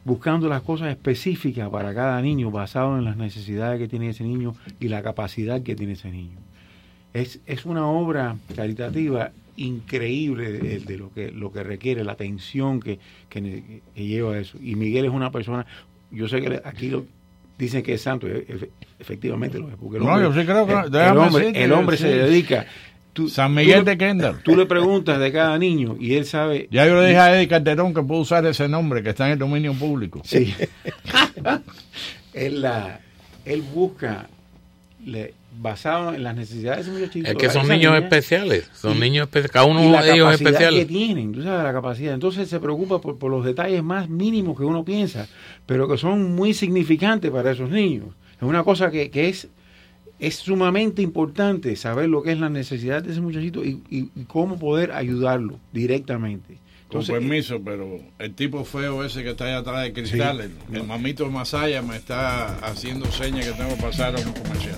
buscando las cosas específicas para cada niño, basado en las necesidades que tiene ese niño y la capacidad que tiene ese niño. Es una obra caritativa increíble de lo que requiere, la atención que lleva eso. Y Miguel es una persona, yo sé que aquí dicen que es santo, efectivamente lo es. Porque el hombre se dedica... San Miguel de Kendall. Tú le preguntas de cada niño y él sabe. Ya yo le dije a Eddie Calderón que puedo usar ese nombre que está en el dominio público. Sí. Él busca, basado en las necesidades de esos niños. Es que son niños especiales. Son niños especiales. Cada uno de ellos es especial. La capacidad que tienen, tú sabes, la capacidad. Entonces se preocupa por los detalles más mínimos que uno piensa, pero que son muy significantes para esos niños. Es una cosa que es... Es sumamente importante saber lo que es la necesidad de ese muchachito y cómo poder ayudarlo directamente. Entonces, con permiso, pero el tipo feo ese que está allá atrás de cristales, sí, el mamito de Masaya me está haciendo señas que tengo que pasar a un comercial.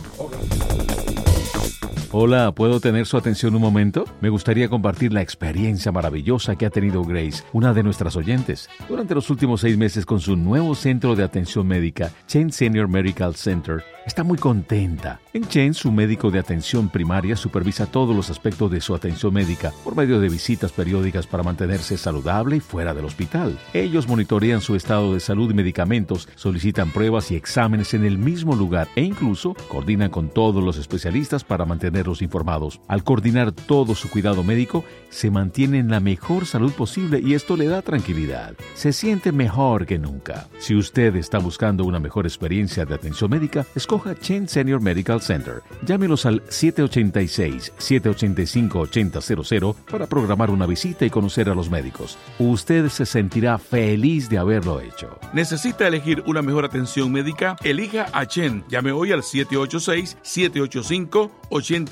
Hola, ¿puedo tener su atención un momento? Me gustaría compartir la experiencia maravillosa que ha tenido Grace, una de nuestras oyentes. Durante los últimos 6 meses con su nuevo centro de atención médica, Chen Senior Medical Center, está muy contenta. En Chen, su médico de atención primaria supervisa todos los aspectos de su atención médica por medio de visitas periódicas para mantenerse saludable y fuera del hospital. Ellos monitorean su estado de salud y medicamentos, solicitan pruebas y exámenes en el mismo lugar e incluso coordinan con todos los especialistas para mantenerlos informados. Al coordinar todo su cuidado médico, se mantiene en la mejor salud posible y esto le da tranquilidad. Se siente mejor que nunca. Si usted está buscando una mejor experiencia de atención médica, escoja Chen Senior Medical Center. Llámenos al 786-785-8000 para programar una visita y conocer a los médicos. Usted se sentirá feliz de haberlo hecho. ¿Necesita elegir una mejor atención médica? Elija a Chen. Llame hoy al 786-785-8000.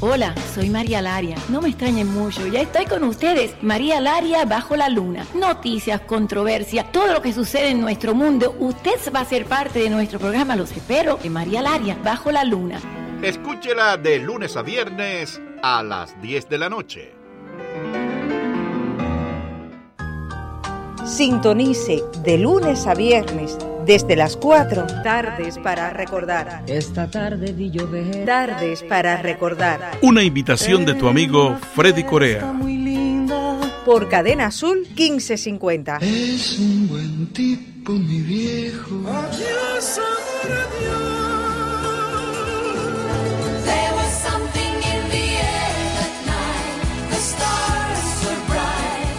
Hola, soy María Laria. No me extrañen mucho, ya estoy con ustedes. María Laria bajo la luna. Noticias, controversia, todo lo que sucede en nuestro mundo. Usted va a ser parte de nuestro programa. Los espero en María Laria bajo la luna. Escúchela de lunes a viernes a las 10 de la noche. Sintonice de lunes a viernes desde las 4. Tardes para recordar. Esta tarde vi llover. Tardes para recordar. Una invitación de tu amigo Freddy Corea. Por Cadena Azul 1550. Es un buen tipo, mi viejo. Adiós, amor, adiós. There was something in the air that night. The stars were bright.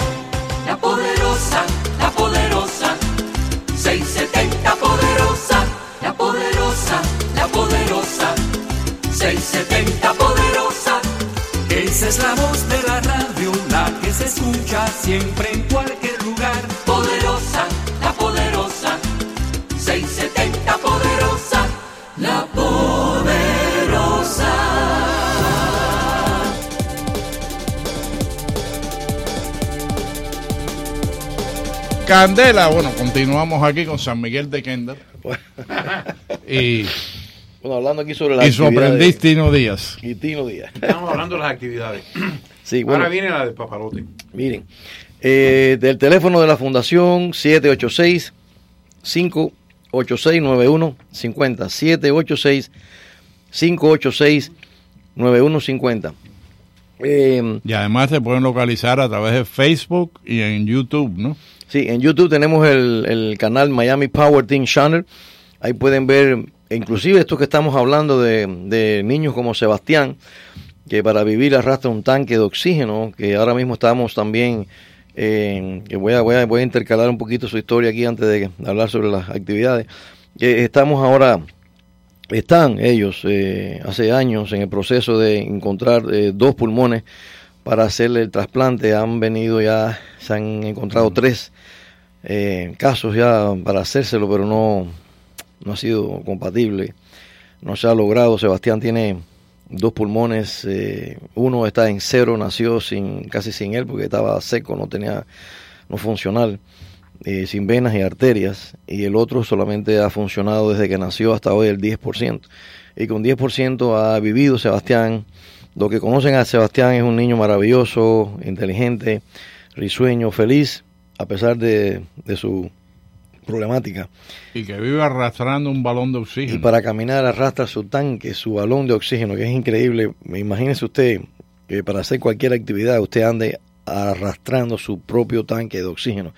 La Poderosa, La Poderosa, 6 La Poderosa. Esa es la voz de la radio, la que se escucha siempre en cualquier lugar. Poderosa, la poderosa, 670 poderosa, la poderosa. Candela, bueno, continuamos aquí con San Miguel de Kendall. Y bueno, hablando aquí sobre las actividades. Y sorprendí Tino Díaz. Y Tino Díaz. Estamos hablando de las actividades. Sí, bueno, ahora viene la del papalote. Miren, del teléfono de la Fundación 786-586-9150. 786-586-9150. Y además se pueden localizar a través de Facebook y en YouTube, ¿no? Sí, en YouTube tenemos el canal Miami Power Team Channel. Ahí pueden ver, inclusive estos que estamos hablando de niños como Sebastián, que para vivir arrastra un tanque de oxígeno, que ahora mismo estamos también, que voy a intercalar un poquito su historia aquí antes de hablar sobre las actividades, que estamos ahora, están ellos hace años en el proceso de encontrar dos pulmones para hacerle el trasplante. Han venido ya, se han encontrado tres casos ya para hacérselo, pero no ha sido compatible, no se ha logrado. Sebastián tiene dos pulmones, uno está en cero, nació casi sin él porque estaba seco, no funcional, sin venas y arterias, y el otro solamente ha funcionado desde que nació hasta hoy el 10%, y con 10% ha vivido Sebastián. Lo que conocen a Sebastián es un niño maravilloso, inteligente, risueño, feliz, a pesar de su problemática. Y que vive arrastrando un balón de oxígeno. Y para caminar arrastra su tanque, su balón de oxígeno, que es increíble. Imagínese usted, para hacer cualquier actividad, usted ande arrastrando su propio tanque de oxígeno.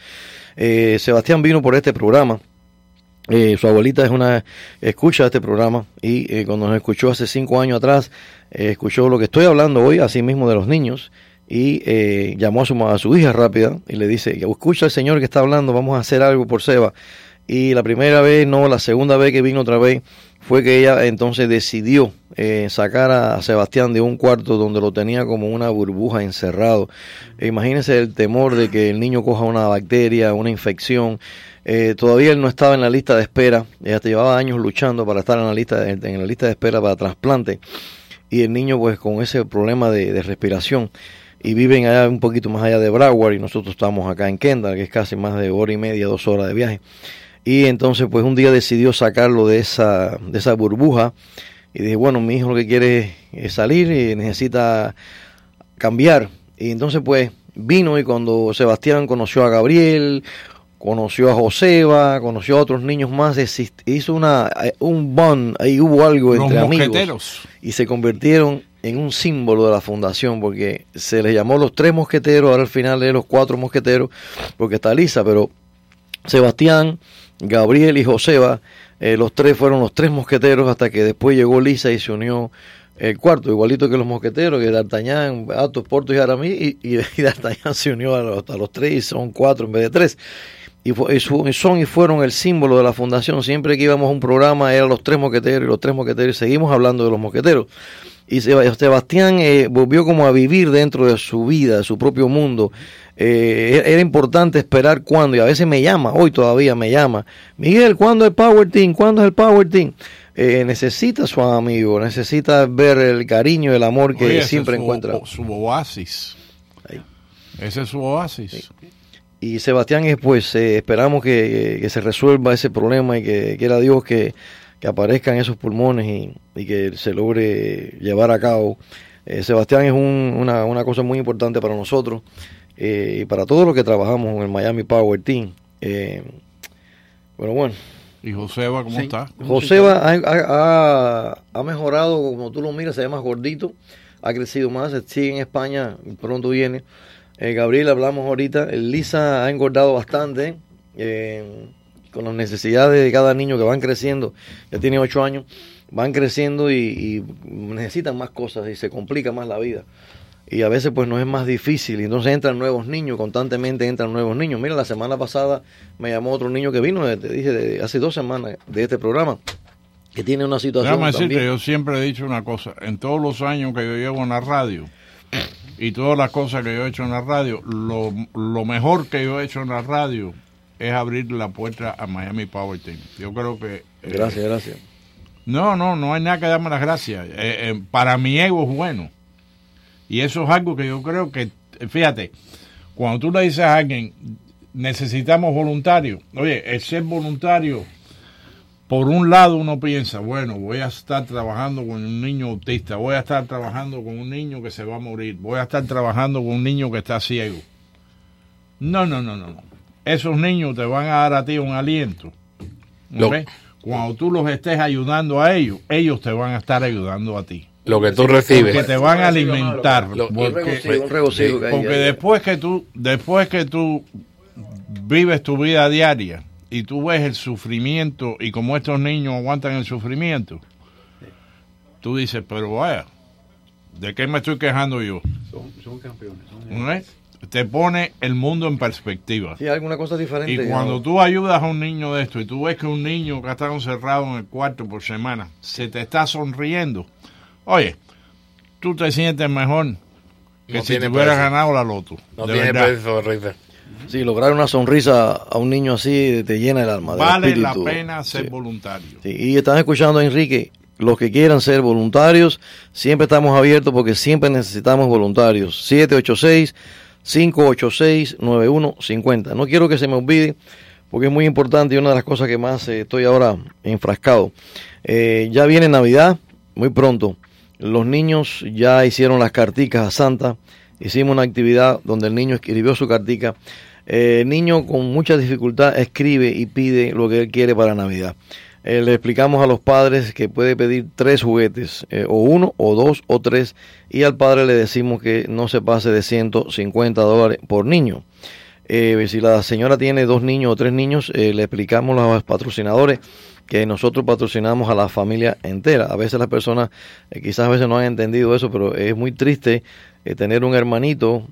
Sebastián vino por este programa. Su abuelita escucha este programa, y cuando nos escuchó hace 5 años atrás, escuchó lo que estoy hablando hoy, así mismo de los niños, y llamó a su hija rápida y le dice: escucha el señor que está hablando, vamos a hacer algo por Seba. Y la primera vez, no, la segunda vez que vino otra vez, fue que ella entonces decidió sacar a Sebastián de un cuarto donde lo tenía como una burbuja encerrado. Imagínense el temor de que el niño coja una bacteria, una infección. Todavía él no estaba en la lista de espera. Ella llevaba años luchando para estar en la lista de espera para trasplante, y el niño pues con ese problema de respiración. Y viven allá un poquito más allá de Broward, y nosotros estamos acá en Kendall, que es casi más de hora y media, 2 horas de viaje. Y entonces pues un día decidió sacarlo de esa burbuja, y dije, bueno, mi hijo lo que quiere es salir y necesita cambiar. Y entonces pues vino, y cuando Sebastián conoció a Gabriel, conoció a Joseba, conoció a otros niños más, hizo un bond, ahí hubo algo entre amigos, y se convirtieron en un símbolo de la fundación, porque se les llamó los 3 mosqueteros, ahora al final es los 4 mosqueteros, porque está Lisa, pero Sebastián, Gabriel y Joseba, los tres fueron los 3 mosqueteros, hasta que después llegó Lisa y se unió el cuarto, igualito que los mosqueteros, que D'Artagnan, Athos, Porthos y Aramis, y D'Artagnan se unió a los 3, y son 4 en vez de 3. Y fueron el símbolo de la fundación. Siempre que íbamos a un programa eran los 3 mosqueteros, y los 3 mosqueteros, y seguimos hablando de los mosqueteros. Y Sebastián volvió como a vivir dentro de su vida, de su propio mundo. Era importante esperar cuándo, y a veces me llama, hoy todavía me llama: Miguel, ¿cuándo es el Power Team? ¿Cuándo es el Power Team? Necesita su amigo, necesita ver el cariño, el amor que siempre encuentra. Su oasis. Ahí. Ese es su oasis. Sí. Y Sebastián, pues esperamos que se resuelva ese problema, y que quiera Dios que aparezcan esos pulmones y que se logre llevar a cabo. Sebastián es una cosa muy importante para nosotros, y para todos los que trabajamos en el Miami Power Team. Pero bueno. ¿Y Joseba cómo está? Joseba ha mejorado, como tú lo miras, se ve más gordito, ha crecido más, sigue en España, pronto viene. Gabriel, hablamos ahorita. Lisa ha engordado bastante, con las necesidades de cada niño que van creciendo. Ya tiene 8 años, van creciendo y necesitan más cosas, y se complica más la vida. Y a veces pues nos es más difícil, y entonces constantemente entran nuevos niños. Mira, la semana pasada me llamó otro niño que vino, te dije, hace 2 semanas de este programa, que tiene una situación también. Déjame decirte, yo siempre he dicho una cosa, en todos los años que yo llevo en la radio y todas las cosas que yo he hecho en la radio, lo mejor que yo he hecho en la radio es abrir la puerta a Miami Power Team. Yo creo que... gracias. No hay nada que darme las gracias. Para mi ego es bueno. Y eso es algo que yo creo que... Fíjate, cuando tú le dices a alguien, necesitamos voluntarios. Oye, el ser voluntario... Por un lado uno piensa, bueno, voy a estar trabajando con un niño autista, voy a estar trabajando con un niño que se va a morir, voy a estar trabajando con un niño que está ciego. No. Esos niños te van a dar a ti un aliento. ¿Okay? Cuando tú los estés ayudando a ellos, ellos te van a estar ayudando a ti. Lo que tú recibes. Porque te van a alimentar. Porque después que tú vives tu vida diaria, y tú ves el sufrimiento, y como estos niños aguantan el sufrimiento, tú dices, pero vaya, ¿de qué me estoy quejando yo? Son campeones. ¿No? Te pone el mundo en perspectiva. Sí, alguna cosa diferente. Y cuando tú ayudas a un niño de esto, y tú ves que un niño que ha estado encerrado en el cuarto por semana, se te está sonriendo, oye, tú te sientes mejor que si te hubieras ganado la loto. No tiene precio, Rita. Sí, lograr una sonrisa a un niño así te llena el alma. Vale la pena ser voluntario. Sí, y están escuchando a Enrique. Los que quieran ser voluntarios, siempre estamos abiertos porque siempre necesitamos voluntarios. 786-586-9150. No quiero que se me olvide porque es muy importante y una de las cosas que más estoy ahora enfrascado. Ya viene Navidad, muy pronto. Los niños ya hicieron las carticas a Santa. Hicimos una actividad donde el niño escribió su cartica. El niño con mucha dificultad escribe y pide lo que él quiere para Navidad. Le explicamos a los padres que puede pedir 3 juguetes, o 1, o 2, o 3, y al padre le decimos que no se pase de $150 por niño. Si la señora tiene 2 niños o 3 niños, le explicamos a los patrocinadores que nosotros patrocinamos a la familia entera. A veces las personas, quizás a veces no han entendido eso, pero es muy triste tener un hermanito,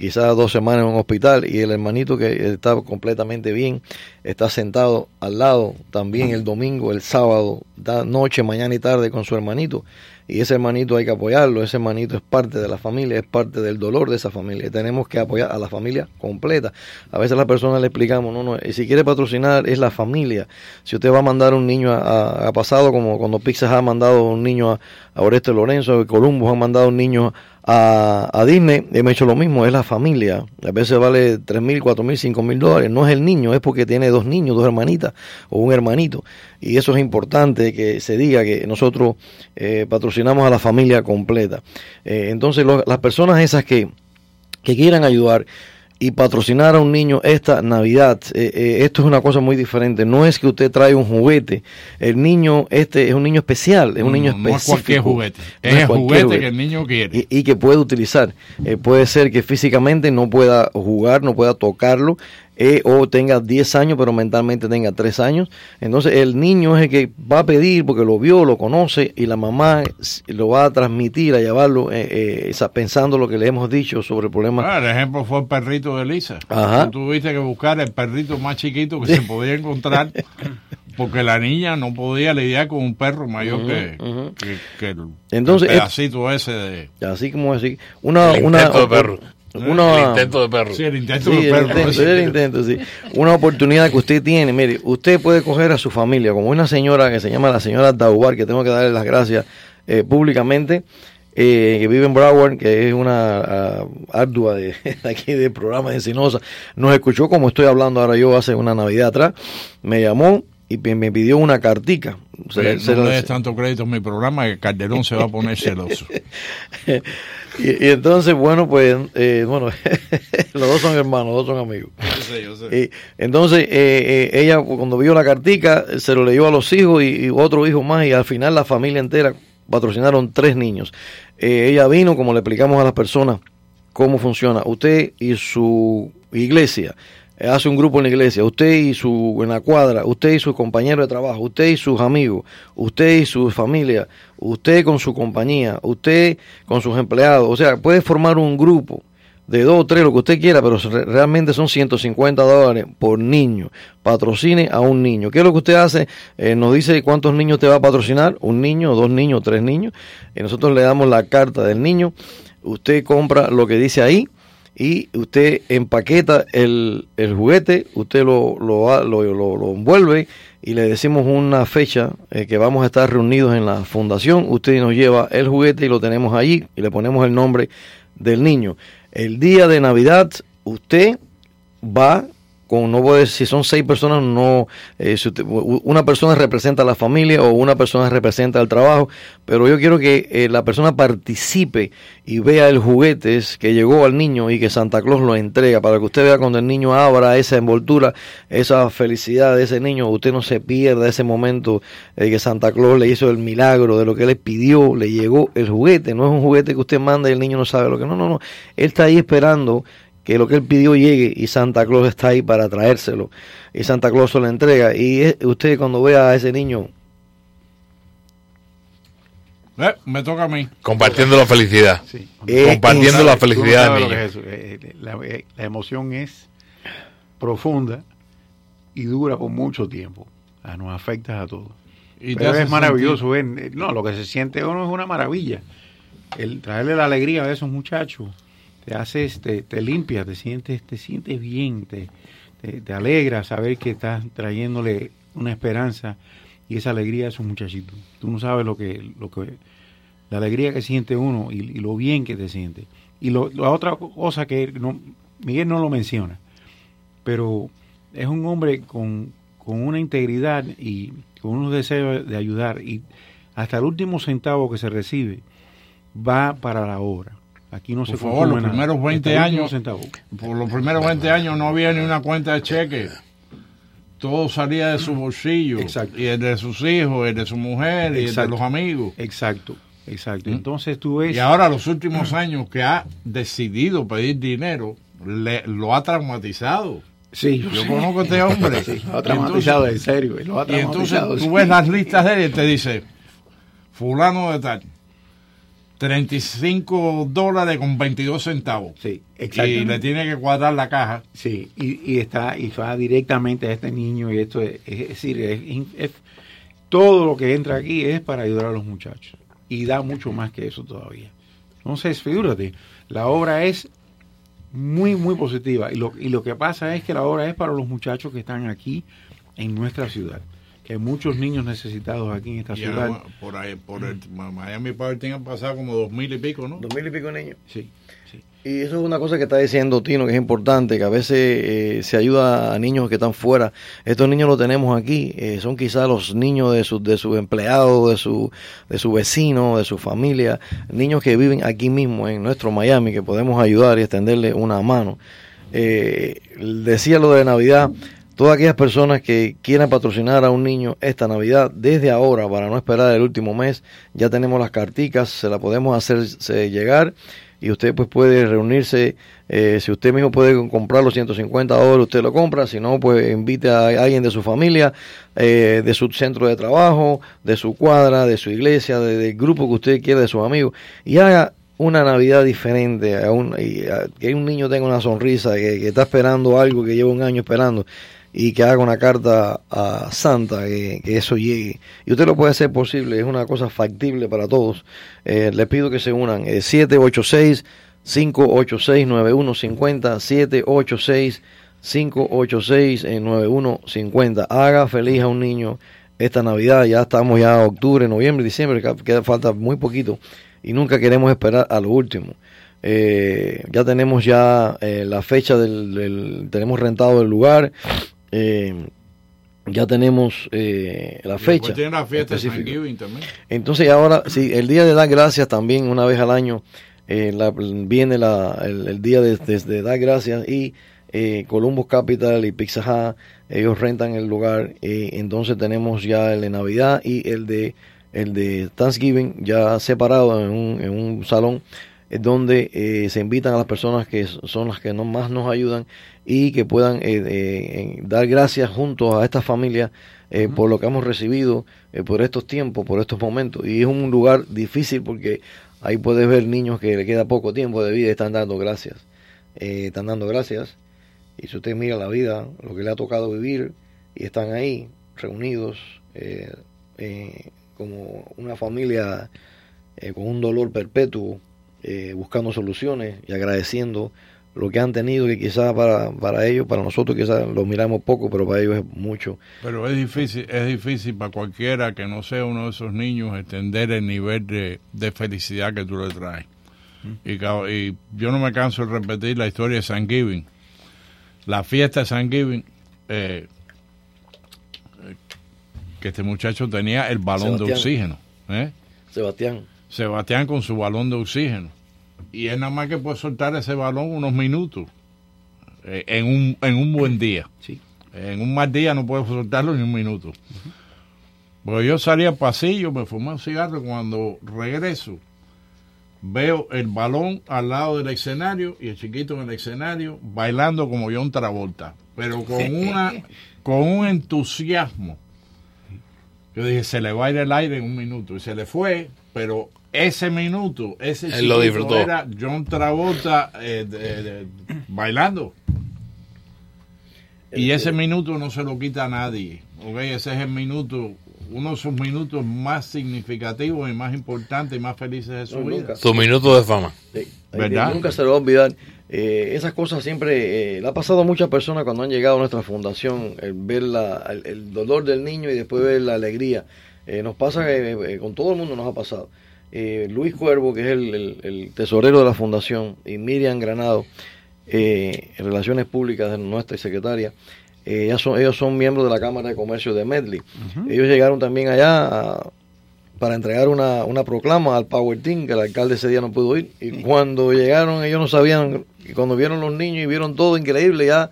quizás 2 semanas en un hospital, y el hermanito que está completamente bien, está sentado al lado también el domingo, el sábado, noche, mañana y tarde con su hermanito. Y ese hermanito hay que apoyarlo, ese hermanito es parte de la familia, es parte del dolor de esa familia. Tenemos que apoyar a la familia completa. A veces a las personas le explicamos, no, y si quiere patrocinar es la familia. Si usted va a mandar un niño a pasado, como cuando Pizza Hut ha mandado un niño a Oreste Lorenzo, Columbus han mandado un niño a Disney, hemos hecho lo mismo, es la familia. A veces vale $3,000, $4,000, $5,000, no es el niño, es porque tiene 2 niños, 2 hermanitas o un hermanito. Y eso es importante que se diga que nosotros patrocinamos a la familia completa. Entonces las personas esas que quieran ayudar y patrocinar a un niño esta Navidad, esto es una cosa muy diferente. No es que usted trae un juguete. El niño es un niño especial, es un niño específico. No es cualquier juguete, es el juguete que el niño quiere. Y que puede utilizar. Puede ser que físicamente no pueda jugar, no pueda tocarlo, o tenga 10 años, pero mentalmente tenga 3 años. Entonces el niño es el que va a pedir porque lo vio, lo conoce, y la mamá lo va a transmitir, a llevarlo pensando lo que le hemos dicho sobre el problema. El ejemplo fue el perrito de Lisa. Tú tuviste que buscar el perrito más chiquito que se podía encontrar porque la niña no podía lidiar con un perro mayor que entonces, el pedacito ese de... Así como así. El intento de perro. Una oportunidad que usted tiene. Mire, usted puede coger a su familia, como una señora que se llama la señora Daubar, que tengo que darle las gracias públicamente, que vive en Broward, que es una ardua de aquí del programa de Encinosa. Nos escuchó como estoy hablando ahora yo hace una Navidad atrás. Me llamó y me pidió una cartica. No le des tanto crédito a mi programa que Calderón se va a poner celoso. Y entonces, los 2 son hermanos, los 2 son amigos. Yo sé. Y entonces, ella cuando vio la cartica, se lo leyó a los hijos y otro hijo más, y al final la familia entera patrocinaron 3 niños. Ella vino, como le explicamos a las personas, cómo funciona. Usted y su iglesia, hace un grupo en la iglesia, usted y en la cuadra, usted y su compañero de trabajo, usted y sus amigos, usted y su familia, usted con su compañía, usted con sus empleados. O sea, puede formar un grupo de 2 o 3, lo que usted quiera, pero realmente son $150 por niño. Patrocine a un niño. ¿Qué es lo que usted hace? Nos dice cuántos niños te va a patrocinar, un niño, dos niños, tres niños. Nosotros le damos la carta del niño, usted compra lo que dice ahí y usted empaqueta el juguete, usted lo envuelve y le decimos una fecha que vamos a estar reunidos en la fundación. Usted nos lleva el juguete y lo tenemos allí y le ponemos el nombre del niño. El día de Navidad usted va con, no puede, si son 6 personas, no, si usted, una persona representa a la familia o una persona representa el trabajo, pero yo quiero que la persona participe y vea el juguete que llegó al niño y que Santa Claus lo entrega, para que usted vea cuando el niño abra esa envoltura, esa felicidad de ese niño, usted no se pierda ese momento que Santa Claus le hizo el milagro de lo que le pidió, le llegó el juguete. No es un juguete que usted manda y el niño no sabe lo que, no, él está ahí esperando que lo que él pidió llegue y Santa Claus está ahí para traérselo y Santa Claus se lo entrega. Y usted cuando vea a ese niño, me toca a mí compartiendo la felicidad, sí. Compartiendo la felicidad del niño. Es la emoción es profunda y dura por mucho tiempo, nos afecta a todos y pero es maravilloso sentir. No, lo que se siente uno es una maravilla, el traerle la alegría a esos muchachos. Te haces, te limpias, te sientes bien, te alegra saber que estás trayéndole una esperanza y esa alegría a esos muchachitos. Tú no sabes lo que la alegría que siente uno y lo bien que te siente. Y la otra cosa que Miguel no lo menciona, pero es un hombre con una integridad y con unos deseos de ayudar, y hasta el último centavo que se recibe va para la obra. Aquí no se fue. Por los primeros 20 años, no había ni una cuenta de cheque. Todo salía de su bolsillo. Exacto. Y el de sus hijos, el de su mujer, exacto, y el de los amigos. Exacto. Entonces tú ves. Y ahora los últimos años que ha decidido pedir dinero, lo ha traumatizado. Sí. Yo conozco a este hombre. Sí, lo ha traumatizado, entonces, en serio. Lo ha traumatizado. Y entonces tú ves las listas de él y te dice, fulano de tal, $35.22. Sí, exacto. Y le tiene que cuadrar la caja. Sí, y va directamente a este niño, y esto es decir, es todo lo que entra aquí es para ayudar a los muchachos. Y da mucho más que eso todavía. Entonces, figúrate, la obra es muy, muy positiva. Y lo que pasa es que la obra es para los muchachos que están aquí en nuestra ciudad. Hay muchos niños necesitados aquí en esta ciudad. Ahora, por el Miami Power Team han pasado como 2,000 y pico, ¿no? 2,000 y pico niños. Sí. Y eso es una cosa que está diciendo Tino, que es importante, que a veces se ayuda a niños que están fuera. Estos niños los tenemos aquí, son quizás los niños de sus empleados, de su vecino, de su familia, niños que viven aquí mismo en nuestro Miami, que podemos ayudar y extenderle una mano. Decía lo de Navidad. Todas aquellas personas que quieran patrocinar a un niño esta Navidad, desde ahora, para no esperar el último mes, ya tenemos las carticas, se las podemos hacer llegar y usted pues puede reunirse. Si usted mismo puede comprar los $150, usted lo compra. Si no, pues invite a alguien de su familia, de su centro de trabajo, de su cuadra, de su iglesia, del grupo que usted quiera, de sus amigos, y haga una Navidad diferente, que un niño tenga una sonrisa, que está esperando algo que lleva un año esperando, y que haga una carta a Santa, que eso llegue. Y usted lo puede hacer posible, es una cosa factible para todos. Les pido que se unan. 786-586-9150, 786-586-9150. Haga feliz a un niño esta Navidad. Ya estamos ya octubre, noviembre, diciembre, queda falta muy poquito y nunca queremos esperar a lo último. Ya tenemos la fecha tenemos rentado el lugar. Ya tenemos la fecha. Tiene la fiesta de Thanksgiving también. Entonces ahora, sí, el día de dar gracias también, una vez al año, viene el día de dar gracias, y Columbus Capital y Pizza Hut, ellos rentan el lugar. Entonces tenemos ya el de Navidad y el de Thanksgiving ya separado en un salón, donde se invitan a las personas que son las que más nos ayudan y que puedan dar gracias juntos a esta familia por lo que hemos recibido, por estos tiempos, por estos momentos. Y es un lugar difícil porque ahí puedes ver niños que le queda poco tiempo de vida y están dando gracias. están dando gracias. Y si usted mira la vida, lo que le ha tocado vivir, y están ahí reunidos como una familia con un dolor perpetuo, buscando soluciones y agradeciendo lo que han tenido, que quizás para ellos, para nosotros quizás lo miramos poco, pero para ellos es mucho. Pero es difícil para cualquiera que no sea uno de esos niños entender el nivel de felicidad que tú le traes. Y yo no me canso de repetir la historia de Thanksgiving. La fiesta de Thanksgiving, que este muchacho tenía el balón de oxígeno. Sebastián con su balón de oxígeno. Y es nada más que puede soltar ese balón unos minutos en un buen día. Sí. En un mal día no puede soltarlo ni un minuto. Uh-huh. Porque yo salí al pasillo, me fumé un cigarro, cuando regreso veo el balón al lado del escenario y el chiquito en el escenario bailando como John Travolta, pero con un entusiasmo. Yo dije, se le va a ir el aire en un minuto, y se le fue, pero ese minuto, ese él lo disfrutó. Era John Travolta bailando. Y ese minuto no se lo quita a nadie, ¿okay? Ese es el minuto, uno de sus minutos más significativos y más importantes y más felices de su vida. Su minuto de fama. ¿Verdad? Nunca se lo va a olvidar. Esas cosas siempre le ha pasado a muchas personas cuando han llegado a nuestra fundación, el ver el dolor del niño y después ver la alegría. Nos pasa, con todo el mundo nos ha pasado. Luis Cuervo, que es el tesorero de la fundación, y Miriam Granado, en Relaciones Públicas, de nuestra secretaria, ellos son miembros de la Cámara de Comercio de Medley. Uh-huh. Ellos llegaron también allá para entregar una proclama al Power Team, que el alcalde ese día no pudo ir. Y cuando llegaron, ellos no sabían, y cuando vieron los niños y vieron todo increíble, ya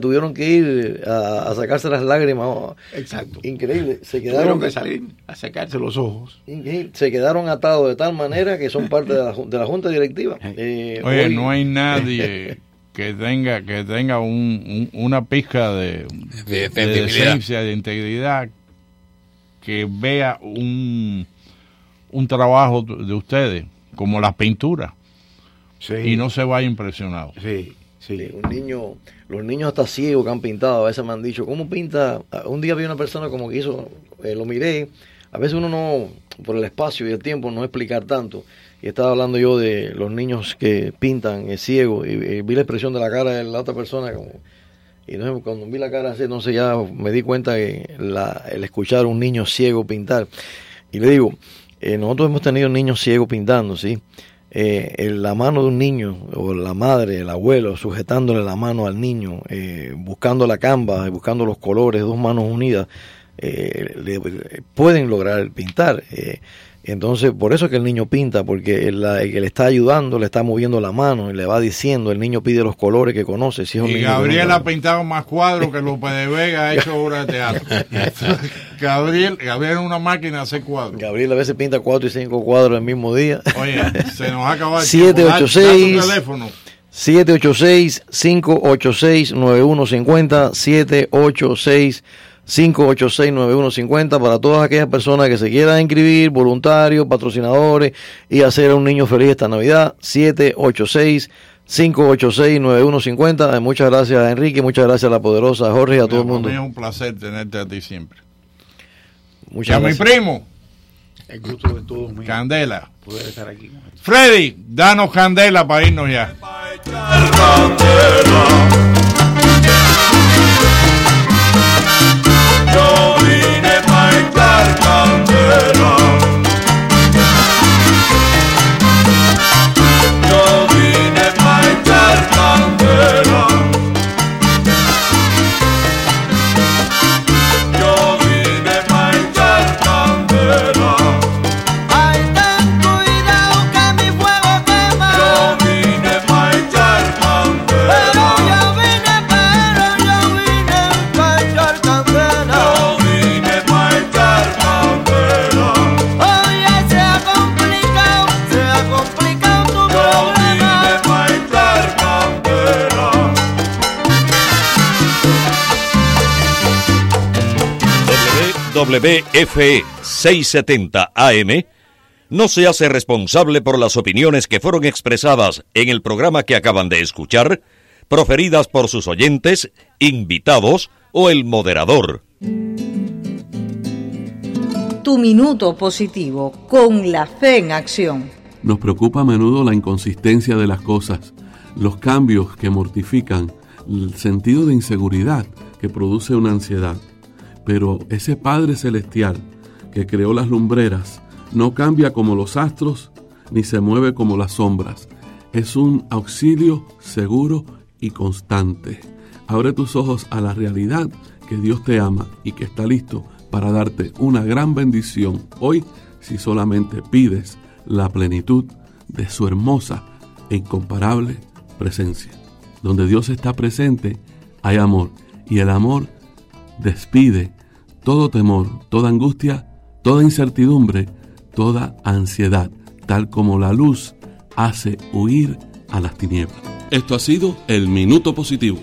tuvieron que ir a sacarse las lágrimas. Exacto. Increíble. Se quedaron, tuvieron que salir a sacarse los ojos. Increíble. Se quedaron atados de tal manera que son parte de la Junta Directiva. Oye, hoy no hay nadie que tenga una pizca de decencia, de integridad, que vea un trabajo de ustedes como las pinturas, sí, y no se vaya impresionado. Sí, sí. Los niños hasta ciegos que han pintado, a veces me han dicho, ¿cómo pinta? Un día vi una persona como que hizo, lo miré, a veces uno no, por el espacio y el tiempo, no explicar tanto. Y estaba hablando yo de los niños que pintan ciegos, y vi la expresión de la cara de la otra persona, como... Y no, cuando vi la cara así, entonces ya me di cuenta que el escuchar a un niño ciego pintar. Y le digo, nosotros hemos tenido niños ciegos pintando, ¿sí? La mano de un niño, o la madre, el abuelo, sujetándole la mano al niño, buscando la canva, buscando los colores, dos manos unidas, pueden lograr pintar. Entonces, por eso es que el niño pinta, porque el le está ayudando, le está moviendo la mano y le va diciendo, el niño pide los colores que conoce. Si es un niño, Gabriel ha pintado más cuadros que López de Vega ha hecho obras de teatro. Gabriel es una máquina de hacer cuadros. Gabriel a veces pinta 4 y 5 cuadros el mismo día. Oye, se nos ha acabado el 786 teléfono. 786-586-9150, 786 586-9150, para todas aquellas personas que se quieran inscribir, voluntarios, patrocinadores, y hacer a un niño feliz esta Navidad. 786-586-9150. Muchas gracias a Enrique, muchas gracias a La Poderosa, Jorge, a todo el mundo. Es un placer tenerte a ti siempre. Muchas gracias. A mi primo. El gusto de todos. Candela. Poder estar aquí. Freddy, danos candela para irnos ya. Yo vine pa' echar candela, yo vine pa' echar candela, yo vine pa' echar candela. Ay, ten cuidado que mi fuego quema. Yo vine pa' echar candela. WFE 670 AM no se hace responsable por las opiniones que fueron expresadas en el programa que acaban de escuchar, proferidas por sus oyentes, invitados o el moderador. Tu minuto positivo con la fe en acción. Nos preocupa a menudo la inconsistencia de las cosas, los cambios que mortifican, el sentido de inseguridad que produce una ansiedad. Pero ese Padre Celestial que creó las lumbreras no cambia como los astros ni se mueve como las sombras. Es un auxilio seguro y constante. Abre tus ojos a la realidad que Dios te ama y que está listo para darte una gran bendición hoy si solamente pides la plenitud de su hermosa e incomparable presencia. Donde Dios está presente hay amor, y el amor despide todo temor, toda angustia, toda incertidumbre, toda ansiedad, tal como la luz hace huir a las tinieblas. Esto ha sido El Minuto Positivo.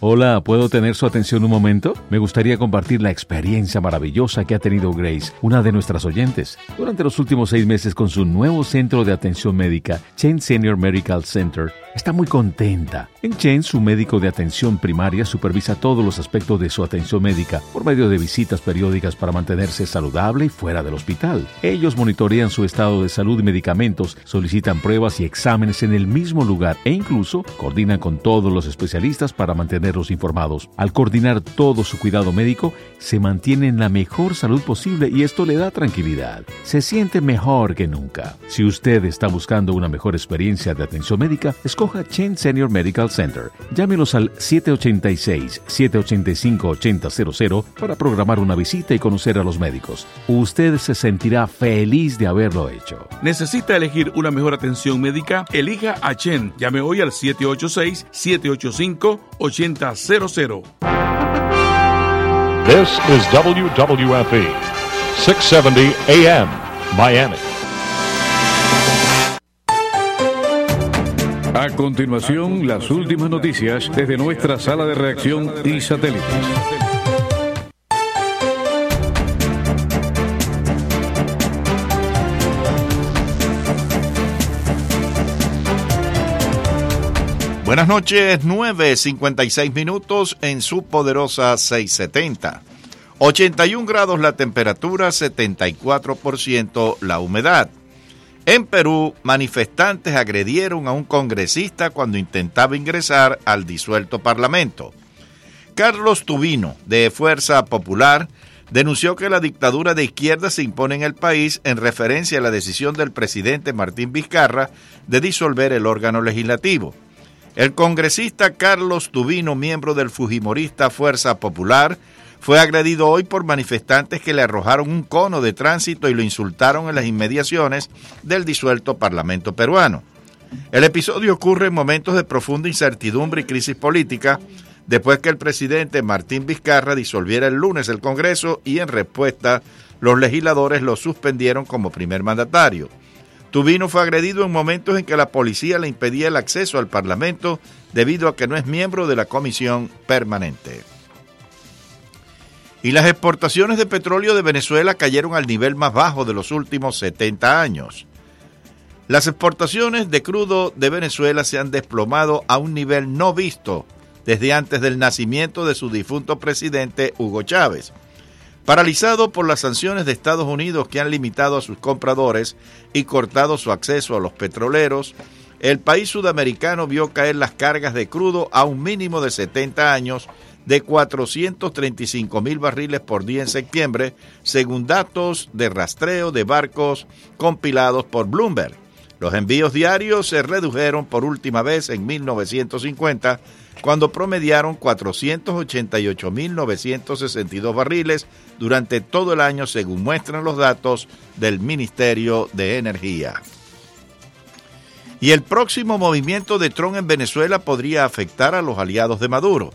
Hola, ¿puedo tener su atención un momento? Me gustaría compartir la experiencia maravillosa que ha tenido Grace, una de nuestras oyentes, durante los últimos 6 meses con su nuevo centro de atención médica, Chen Senior Medical Center. Está muy contenta. En Chen, su médico de atención primaria supervisa todos los aspectos de su atención médica por medio de visitas periódicas para mantenerse saludable y fuera del hospital. Ellos monitorean su estado de salud y medicamentos, solicitan pruebas y exámenes en el mismo lugar e incluso coordinan con todos los especialistas para mantenerlos informados. Al coordinar todo su cuidado médico, se mantiene en la mejor salud posible y esto le da tranquilidad. Se siente mejor que nunca. Si usted está buscando una mejor experiencia de atención médica, escoja Chen Senior Medical Center. Llámenos al 786-785-8000 para programar una visita y conocer a los médicos. Usted se sentirá feliz de haberlo hecho. ¿Necesita elegir una mejor atención médica? Elija a Chen. Llame hoy al 786-785-8000. This is WWFE, 670 AM, Miami. A continuación, las últimas noticias desde nuestra sala de reacción y satélites. Buenas noches, 9:56 en su poderosa 670. 81 grados la temperatura, 74% la humedad. En Perú, manifestantes agredieron a un congresista cuando intentaba ingresar al disuelto parlamento. Carlos Tubino, de Fuerza Popular, denunció que la dictadura de izquierda se impone en el país en referencia a la decisión del presidente Martín Vizcarra de disolver el órgano legislativo. El congresista Carlos Tubino, miembro del fujimorista Fuerza Popular, fue agredido hoy por manifestantes que le arrojaron un cono de tránsito y lo insultaron en las inmediaciones del disuelto Parlamento peruano. El episodio ocurre en momentos de profunda incertidumbre y crisis política, después que el presidente Martín Vizcarra disolviera el lunes el Congreso y en respuesta los legisladores lo suspendieron como primer mandatario. Tubino fue agredido en momentos en que la policía le impedía el acceso al Parlamento debido a que no es miembro de la comisión permanente. Y las exportaciones de petróleo de Venezuela cayeron al nivel más bajo de los últimos 70 años. Las exportaciones de crudo de Venezuela se han desplomado a un nivel no visto desde antes del nacimiento de su difunto presidente Hugo Chávez. Paralizado por las sanciones de Estados Unidos que han limitado a sus compradores y cortado su acceso a los petroleros, el país sudamericano vio caer las cargas de crudo a un mínimo de 70 años de 435.000 barriles por día en septiembre, según datos de rastreo de barcos compilados por Bloomberg. Los envíos diarios se redujeron por última vez en 1950, cuando promediaron 488.962 barriles durante todo el año, según muestran los datos del Ministerio de Energía. Y el próximo movimiento de Trump en Venezuela podría afectar a los aliados de Maduro.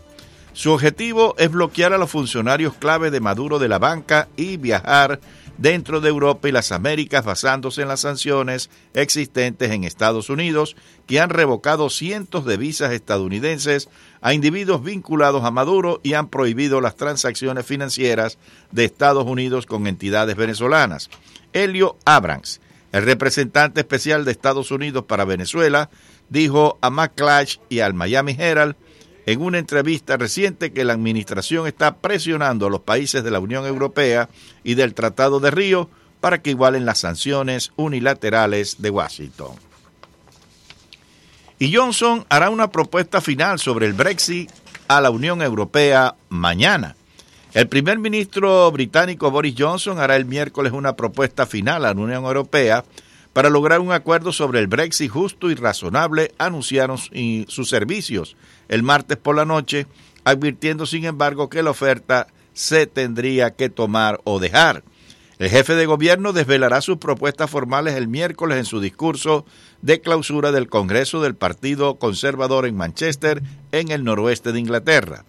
Su objetivo es bloquear a los funcionarios clave de Maduro de la banca y viajar dentro de Europa y las Américas basándose en las sanciones existentes en Estados Unidos que han revocado cientos de visas estadounidenses a individuos vinculados a Maduro y han prohibido las transacciones financieras de Estados Unidos con entidades venezolanas. Helio Abrams, el representante especial de Estados Unidos para Venezuela, dijo a McClatchy y al Miami Herald en una entrevista reciente que la administración está presionando a los países de la Unión Europea y del Tratado de Río para que igualen las sanciones unilaterales de Washington. Y Johnson hará una propuesta final sobre el Brexit a la Unión Europea mañana. El primer ministro británico Boris Johnson hará el miércoles una propuesta final a la Unión Europea para lograr un acuerdo sobre el Brexit justo y razonable, anunciaron sus servicios el martes por la noche, advirtiendo, sin embargo, que la oferta se tendría que tomar o dejar. El jefe de gobierno desvelará sus propuestas formales el miércoles en su discurso de clausura del Congreso del Partido Conservador en Manchester, en el noroeste de Inglaterra.